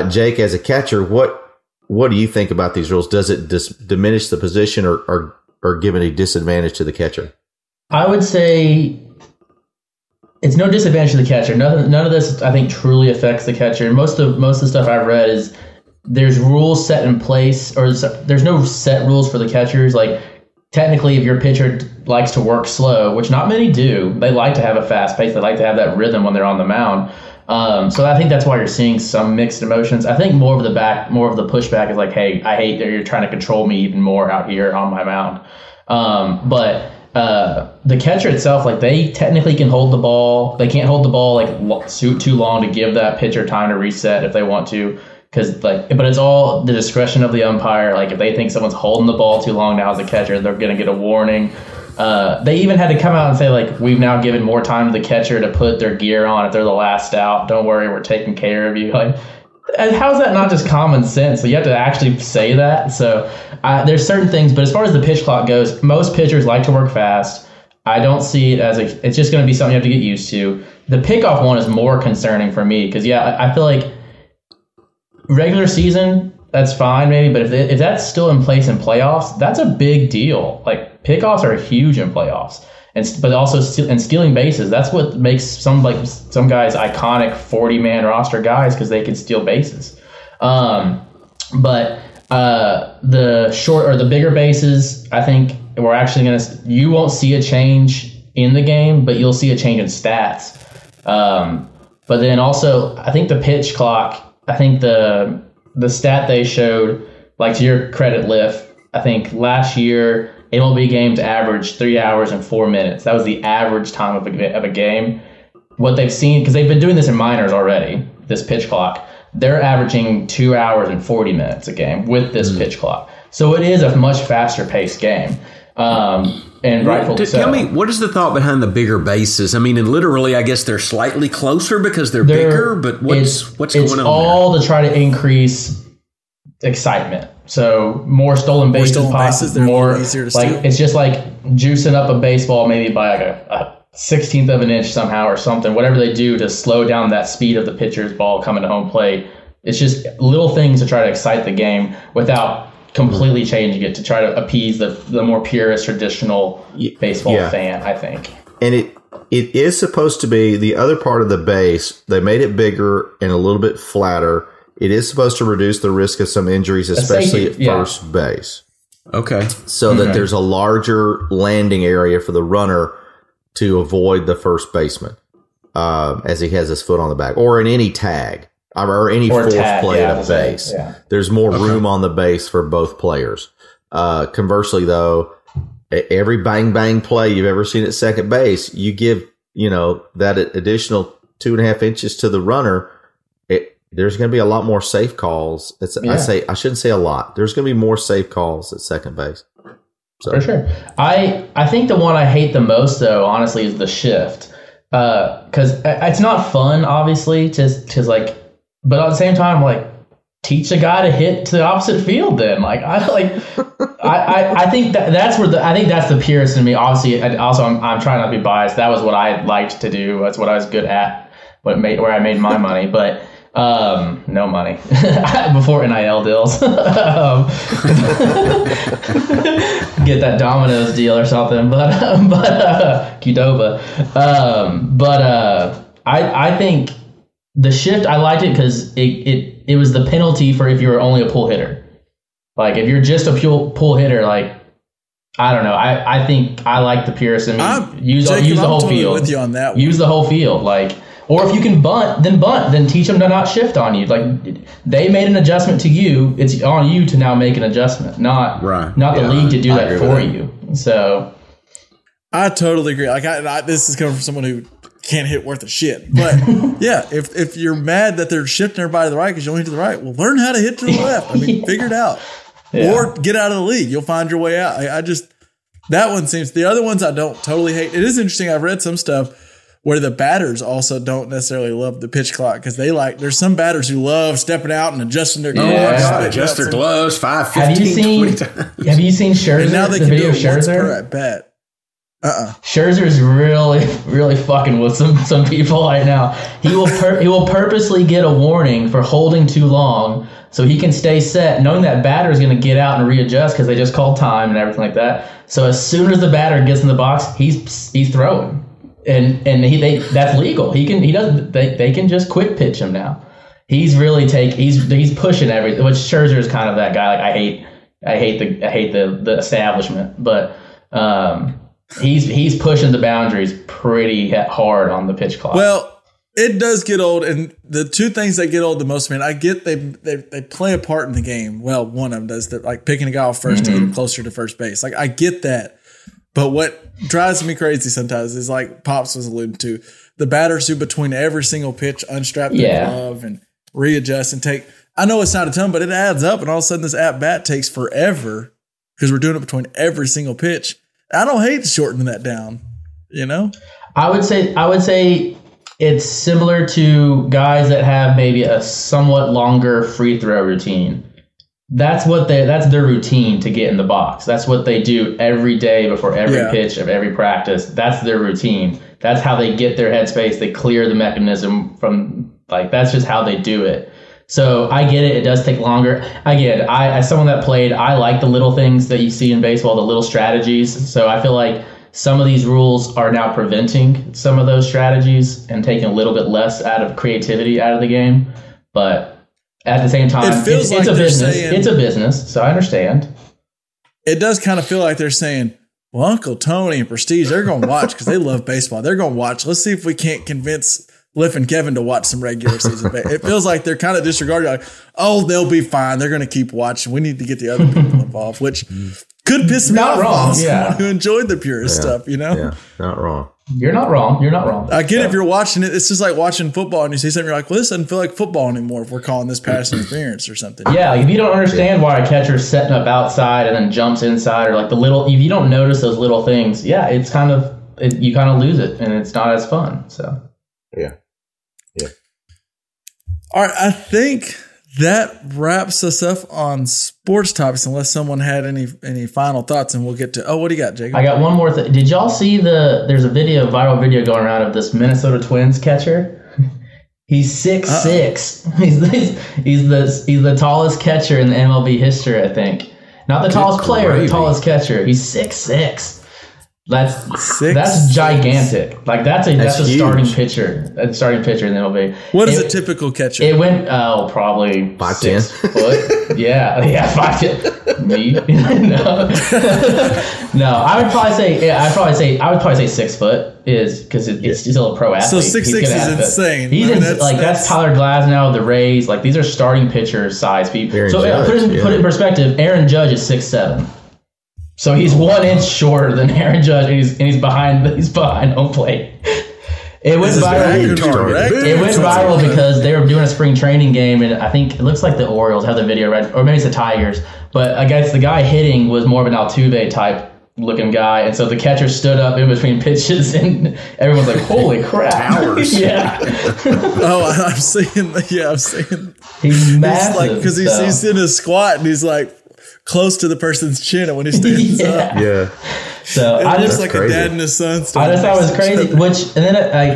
Jake, as a catcher, what do you think about these rules? Does it diminish the position or give any disadvantage to the catcher? I would say it's no disadvantage to the catcher. None of this, I think, truly affects the catcher. Most of the stuff I've read is there's rules set in place, or there's no set rules for the catchers. Like, technically, if your pitcher likes to work slow, which not many do, they like to have a fast pace. They like to have that rhythm when they're on the mound. So I think that's why you're seeing some mixed emotions. I think more of the pushback is like, hey, I hate that you're trying to control me even more out here on my mound. But the catcher itself, like, they technically can hold the ball. They can't hold the ball like too long to give that pitcher time to reset if they want to. Because, but it's all the discretion of the umpire. Like, if they think someone's holding the ball too long now as a catcher, they're going to get a warning. They even had to come out and say, like, we've now given more time to the catcher to put their gear on if they're the last out. Don't worry, we're taking care of you. Like, how is that not just common sense? So you have to actually say that. So there's certain things. But as far as the pitch clock goes, most pitchers like to work fast. I don't see it as a – it's just going to be something you have to get used to. The pickoff one is more concerning for me because, yeah, I feel like – regular season, that's fine maybe, but if that's still in place in playoffs, that's a big deal. Like, pickoffs are huge in playoffs, but also stealing bases. That's what makes some guys iconic 40-man roster guys, because they can steal bases. But the short or the bigger bases, I think we're actually you won't see a change in the game, but you'll see a change in stats. But then also, I think the pitch clock. I think the stat they showed, like, to your credit, Liff, I think last year MLB games averaged 3 hours and 4 minutes. That was the average time of a game. What they've seen, because they've been doing this in minors already, this pitch clock, they're averaging 2 hours and 40 minutes a game with this pitch clock. So it is a much faster paced game. And rightfully so. Tell me, what is the thought behind the bigger bases? I mean, and literally, I guess they're slightly closer because they're bigger, but what's going on? It's all to try to increase excitement. So more stolen bases, more easier to steal. It's just like juicing up a baseball maybe by a 16th of an inch somehow or something, whatever they do to slow down that speed of the pitcher's ball coming to home plate. It's just little things to try to excite the game without completely changing it to try to appease the more purist traditional baseball fan, I think. And it is supposed to be the other part of the base. They made it bigger and a little bit flatter. It is supposed to reduce the risk of some injuries, especially at first base. Okay. So that there's a larger landing area for the runner to avoid the first baseman as he has his foot on the bag or in any tag. or any or fourth tat, play at a base. Yeah. There's more room on the base for both players. Conversely, though, every bang-bang play you've ever seen at second base, you give, you know, that additional 2.5 inches to the runner, there's going to be a lot more safe calls. I shouldn't say a lot. There's going to be more safe calls at second base. So. For sure. I think the one I hate the most, though, honestly, is the shift. Because it's not fun, obviously, but at the same time, like, teach a guy to hit to the opposite field then. I think that's where I think that's the purest in me. Obviously, and also I'm trying not to be biased. That was what I liked to do. That's what I was good at, where I made my money. But no money before NIL deals. Get that Domino's deal or something. But Qdoba. I think the shift, I liked it because it was the penalty for if you were only a pull hitter. Like, if you're just a pull hitter, like, I don't know. I think I like the Pierce. I mean, use the whole field. With you on that one. Use the whole field. Like, or if you can bunt. Then teach them to not shift on you. Like, they made an adjustment to you. It's on you to now make an adjustment, not the league to do that for you. So, I totally agree. Like, this is coming from someone who can't hit worth a shit. But yeah, if you're mad that they're shifting everybody to the right because you only hit to the right, well, learn how to hit to the left. I mean, figure it out. Yeah. Or get out of the league. You'll find your way out. That one seems, the other ones I don't totally hate. It is interesting. I've read some stuff where the batters also don't necessarily love the pitch clock because there's some batters who love stepping out and adjusting their gloves. Yeah, adjust their gloves 5, 15, 20 times. Have you seen Scherzer? And now they can do it once per at bat. Scherzer's really, really fucking with some people right now. He will purposely get a warning for holding too long so he can stay set, knowing that batter is going to get out and readjust because they just called time and everything like that. So as soon as the batter gets in the box, he's throwing, and that's legal. They can just quick pitch him now. He's pushing everything. Which Scherzer is kind of that guy. Like, I hate the establishment, but. He's pushing the boundaries pretty hard on the pitch clock. Well, it does get old, and the two things that get old the most, man, I get they play a part in the game. Well, one of them does, like picking a guy off first to get him closer to first base. Like, I get that, but what drives me crazy sometimes is, like Pops was alluding to, the batters who between every single pitch unstrap their glove and readjust and take. I know it's not a ton, but it adds up, and all of a sudden this at bat takes forever because we're doing it between every single pitch. I don't hate shortening that down, you know? I would say it's similar to guys that have maybe a somewhat longer free throw routine. That's their routine to get in the box. That's what they do every day before every pitch of every practice. That's their routine. That's how they get their headspace. They clear the mechanism from, like, that's just how they do it. So I get it. It does take longer. Again, as someone that played, I like the little things that you see in baseball, the little strategies. So I feel like some of these rules are now preventing some of those strategies and taking a little bit less out of creativity out of the game. But at the same time, it's a business. It's a business. So I understand. It does kind of feel like they're saying, well, Uncle Tony and Prestige, they're going to watch because they love baseball. They're going to watch. Let's see if we can't convince Liff and Kevin to watch some regular season. It feels like they're kind of disregarded. Like, oh, they'll be fine. They're going to keep watching. We need to get the other people involved, which could piss me off. Someone who enjoyed the purest stuff, you know? Yeah, not wrong. You're not wrong. I get if you're watching it. It's just like watching football and you see something, you're like, well, this doesn't feel like football anymore if we're calling this pass interference or something. Yeah, like, if you don't understand why a catcher's setting up outside and then jumps inside, or like if you don't notice those little things, it's kind of, you kind of lose it and it's not as fun, so. Yeah. All right. I think that wraps us up on sports topics, unless someone had any final thoughts, and we'll get to. Oh, what do you got, Jacob? I got one more thing. Did y'all see there's a viral video going around of this Minnesota Twins catcher? He's 6'6". He's the tallest catcher in the MLB history, I think. Not the tallest player, the tallest catcher. He's 6'6". That's gigantic. Like, that's a huge. starting pitcher in the MLB. What is a typical catcher? It went probably 5'10". 6 foot. Yeah, 5'10". Me? No. No, I would probably say 6 foot is because it's still a pro athlete. So 6'6" is insane. That's Tyler Glasnow of the Rays. Like, these are starting pitcher size people. Aaron Judge, put it in perspective. Aaron Judge is 6'7". So he's 1 inch shorter than Aaron Judge, and he's behind. He's behind home plate. It went viral because they were doing a spring training game, and I think it looks like the Orioles have the video, right? Or maybe it's the Tigers. But I guess the guy hitting was more of an Altuve type looking guy, and so the catcher stood up in between pitches, and everyone's like, "Holy crap!" Towers. Yeah. Oh, I'm seeing. Yeah, I'm seeing. He's massive because he's in his squat, and he's like close to the person's chin, and when he stands up. Yeah. So it looks like a dad and his son. I just thought it was crazy. Then I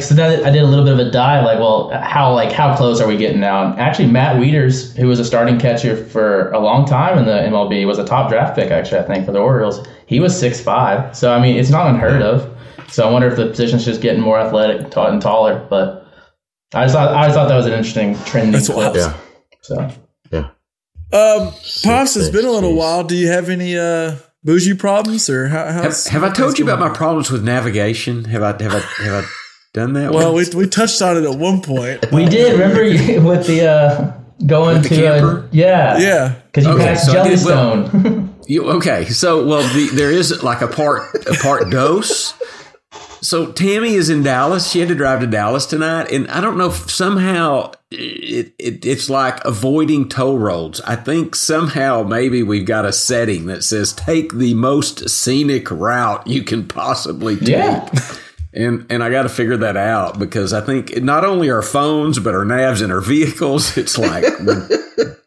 did a little bit of a dive. Like, well, how close are we getting now? And actually, Matt Wieters, who was a starting catcher for a long time in the MLB, was a top draft pick. Actually, I think for the Orioles, he was 6'5". So I mean, it's not unheard of. So I wonder if the position's just getting more athletic and taller. But I just thought that was an interesting trend. That's wild. Yeah. So yeah. Pops, it's been a little while. Do you have any bougie problems, or have I told you about my problems with navigation? Have I done that? Well, we touched on it at one point. We did. Remember with the going with the camper? Yeah. Because you passed Jellystone. There is like a part dose. So Tammy is in Dallas. She had to drive to Dallas tonight, and I don't know if somehow it's like avoiding toll roads. I think somehow maybe we've got a setting that says take the most scenic route you can possibly take. Yeah. And I got to figure that out, because I think not only our phones but our navs and our vehicles, it's like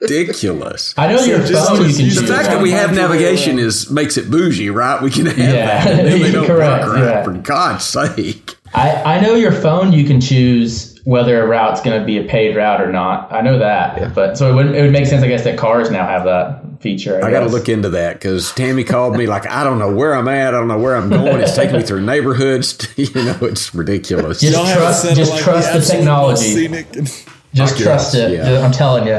ridiculous. I know your phone. The fact that we have navigation makes it bougie, right? We can have that. They don't correct. Work, right? Yeah. For God's sake. I know your phone. You can choose whether a route's going to be a paid route or not. I know that, but so it would make sense, I guess, that cars now have that feature. I got to look into that, because Tammy called me like, I don't know where I'm at. I don't know where I'm going. It's taking me through neighborhoods. It's ridiculous. Just trust the technology. Just trust it. Yeah. I'm telling you.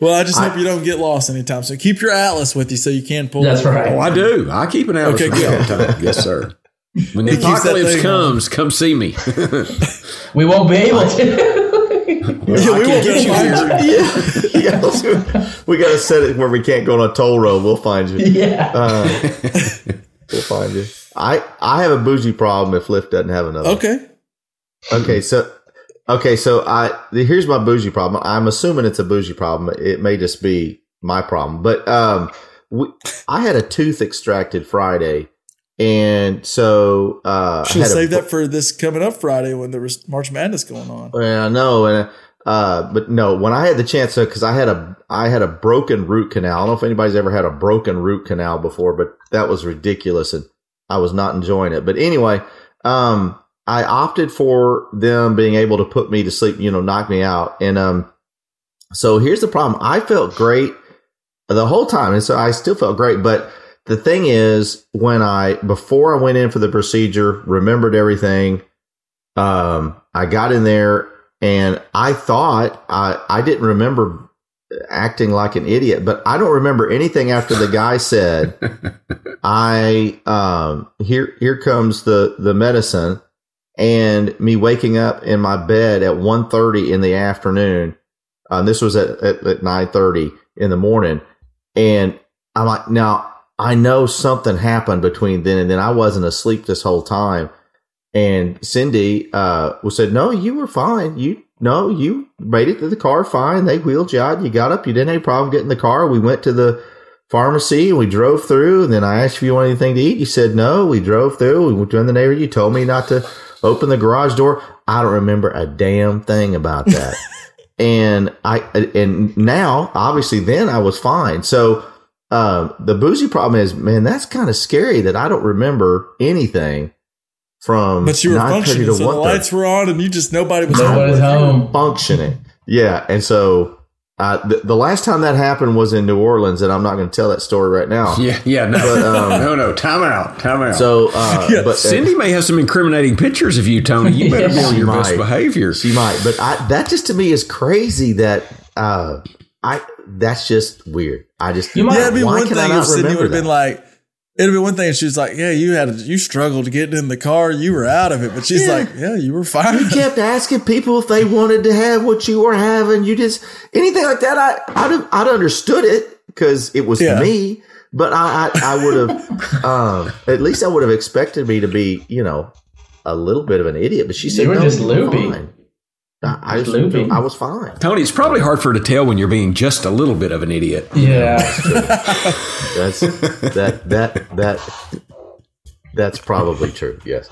Well, I just hope you don't get lost anytime. So keep your atlas with you so you can pull. That's right. Oh, I do. I keep an atlas with me all the time. Yes, sir. When the apocalypse comes, come see me. We won't be able to. We got to set it where we can't go on a toll road. We'll find you. Yeah. We'll find you. I have a bougie problem if Lyft doesn't have another. Okay, so here's my bougie problem. I'm assuming it's a bougie problem. It may just be my problem. But I had a tooth extracted Friday. And so should save that for this coming up Friday when there was March Madness going on. Yeah, I know. And but no, when I had the chance, because I had a broken root canal. I don't know if anybody's ever had a broken root canal before, but that was ridiculous, and I was not enjoying it. But anyway, I opted for them being able to put me to sleep, knock me out. And so here's the problem: I felt great the whole time, and so I still felt great, but. The thing is, before I went in for the procedure, remembered everything. I got in there, and I thought I didn't remember acting like an idiot, but I don't remember anything after the guy said, "Here comes the medicine," and me waking up in my bed at 1:30 in the afternoon. This was at 9:30 in the morning, and I'm like, now. I know something happened between then and then. I wasn't asleep this whole time. And Cindy said, no, you were fine. You made it to the car fine. They wheeled you out. You got up. You didn't have any problem getting in the car. We went to the pharmacy and we drove through. And then I asked if you wanted anything to eat. You said, no, we drove through. We went to the neighborhood. You told me not to open the garage door. I don't remember a damn thing about that. And now, obviously, then I was fine. So, the boozy problem is, man, that's kind of scary that I don't remember anything from. But you were functioning, so the lights were on, and you just nobody was home functioning. Yeah, and so the last time that happened was in New Orleans, and I'm not going to tell that story right now. No, time out. So, but Cindy may have some incriminating pictures of you, Tony. You better be on your best behavior. She might, but that just to me is crazy that. That's just weird. I just you might have been one thing if Sydney would have been like, it'd be one thing if she was like, yeah, you struggled to get in the car, you were out of it, but she's like, yeah, you were fine. You kept asking people if they wanted to have what you were having. You just anything like that. I'd understood it because it was me, but I would have at least I would have expected me to be a little bit of an idiot. But she said, "You were just loopy." I was fine. Tony, it's probably hard for her to tell when you're being just a little bit of an idiot. Yeah. That's probably true. Yes.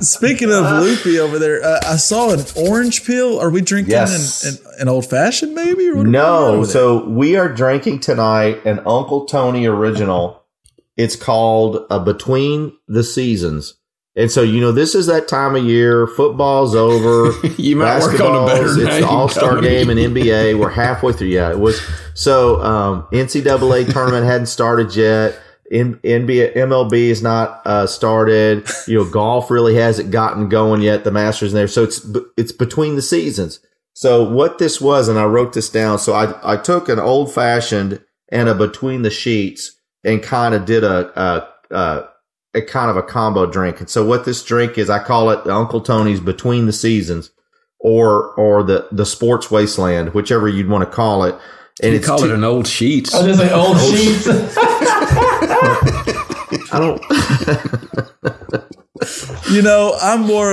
Speaking of loopy over there, I saw an orange pill. Are we drinking an old fashioned maybe? Or no. So we are drinking tonight an Uncle Tony original. It's called Between the Seasons. And so, this is that time of year. Football's over. You might work on a better name. It's the All-Star game in NBA. We're halfway through. Yeah, it was. So, NCAA tournament hadn't started yet. NBA, MLB is not started. Golf really hasn't gotten going yet. The Masters in there. So, it's between the seasons. So, what this was, and I wrote this down. So, I took an old-fashioned and a between the sheets and kind of did a combo drink. And so what this drink is, I call it the Uncle Tony's Between the Seasons or the Sports Wasteland, whichever you'd want to call it. And it's call it an old sheets. Oh, there's an old sheets. I don't I'm more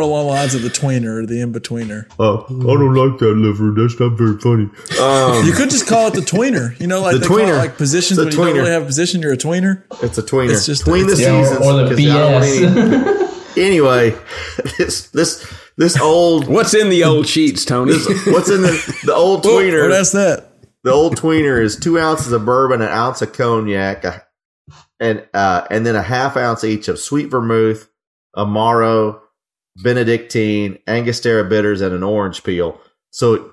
along the lines of the tweener or the in-betweener. Oh, I don't like that, liver. That's not very funny. You could just call it the tweener. Like the tweener. Call it like positions when you don't really have a position, you're a tweener. It's a tweener. It's just between the seasons. Or the BS. Anyway, this old... What's in the old sheets, Tony? What's in the old tweener? What is that? The old tweener is 2 ounces of bourbon, an ounce of cognac, and then a half ounce each of sweet vermouth, Amaro, Benedictine, Angostura bitters, and an orange peel. So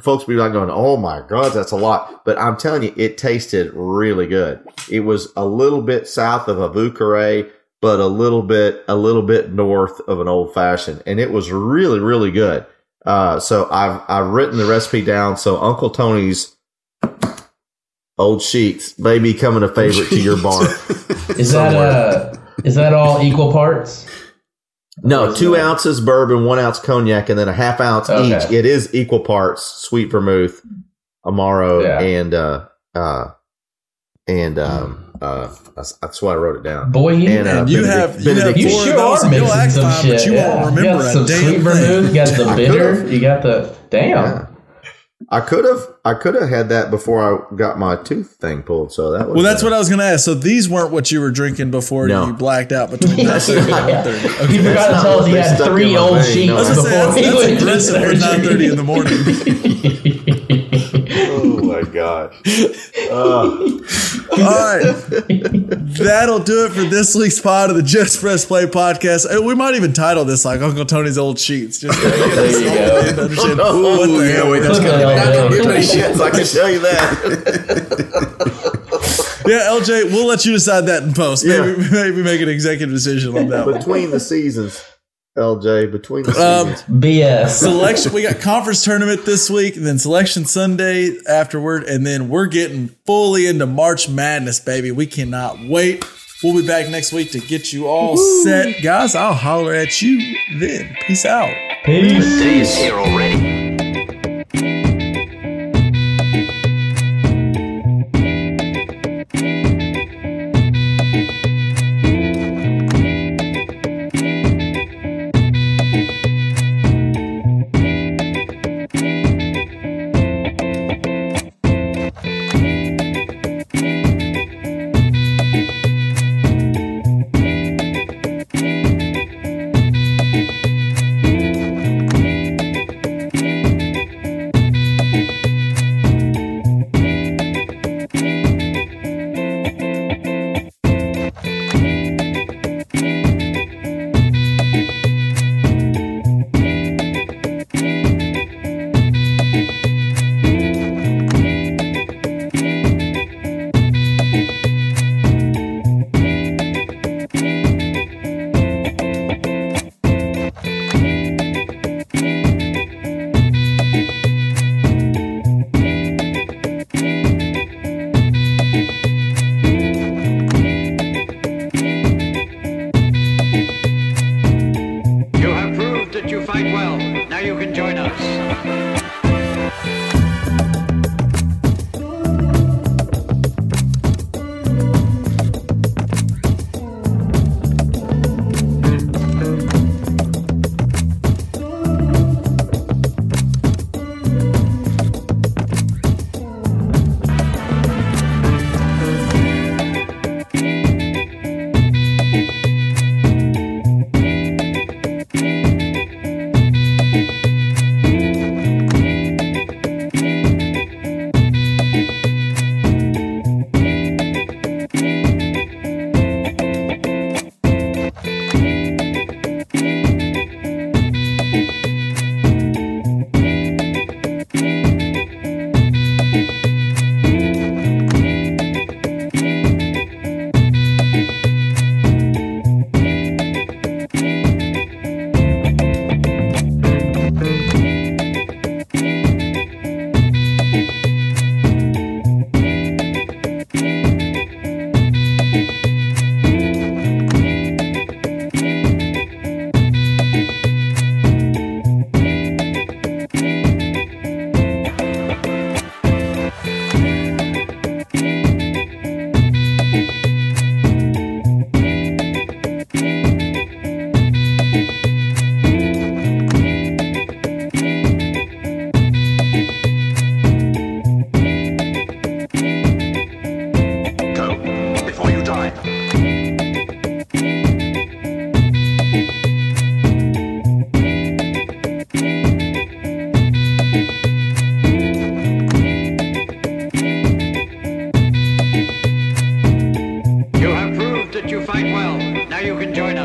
folks be like going, oh my God, that's a lot. But I'm telling you, it tasted really good. It was a little bit south of a Bucare, but a little bit north of an old fashioned. And it was really, really good. So I've written the recipe down. So Uncle Tony's Old Sheets may be coming a favorite to your bar. Is that all equal parts? No, 2 ounces bourbon, 1 ounce cognac, and then a half ounce each. It is equal parts: sweet vermouth, Amaro, and that's why I wrote it down. Boy, you have four of those, and you'll act fine, but you won't remember a damn thing. Sweet vermouth, you got the bitter, you got the damn. Yeah. I could have had that before I got my tooth thing pulled. So that was that's what I was going to ask. So these weren't what you were drinking before you blacked out between. He forgot to tell us he had 3 old sheets before he went to surgery. 9:30 in the morning. Oh my gosh! All right, that'll do it for this week's pod of the Just Press Play podcast. We might even title this like Uncle Tony's Old Sheets. Just I can tell you that. Yeah, LJ, we'll let you decide that in post. Maybe make an executive decision on that. Between the seasons. LJ, between the seasons. BS. Selection. We got conference tournament this week, and then selection Sunday afterward, and then we're getting fully into March Madness, baby. We cannot wait. We'll be back next week to get you all set. Guys, I'll holler at you then. Peace out. Peace. Peace. Here already. join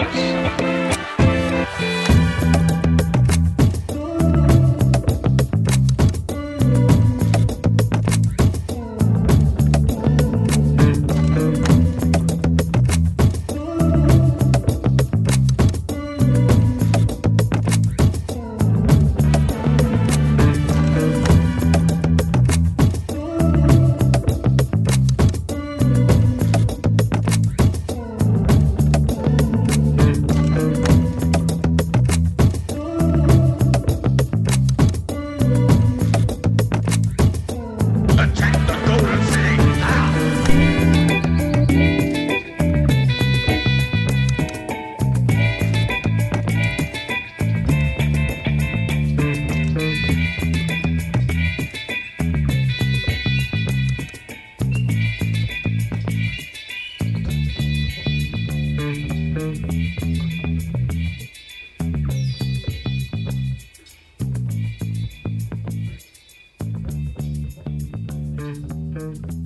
us.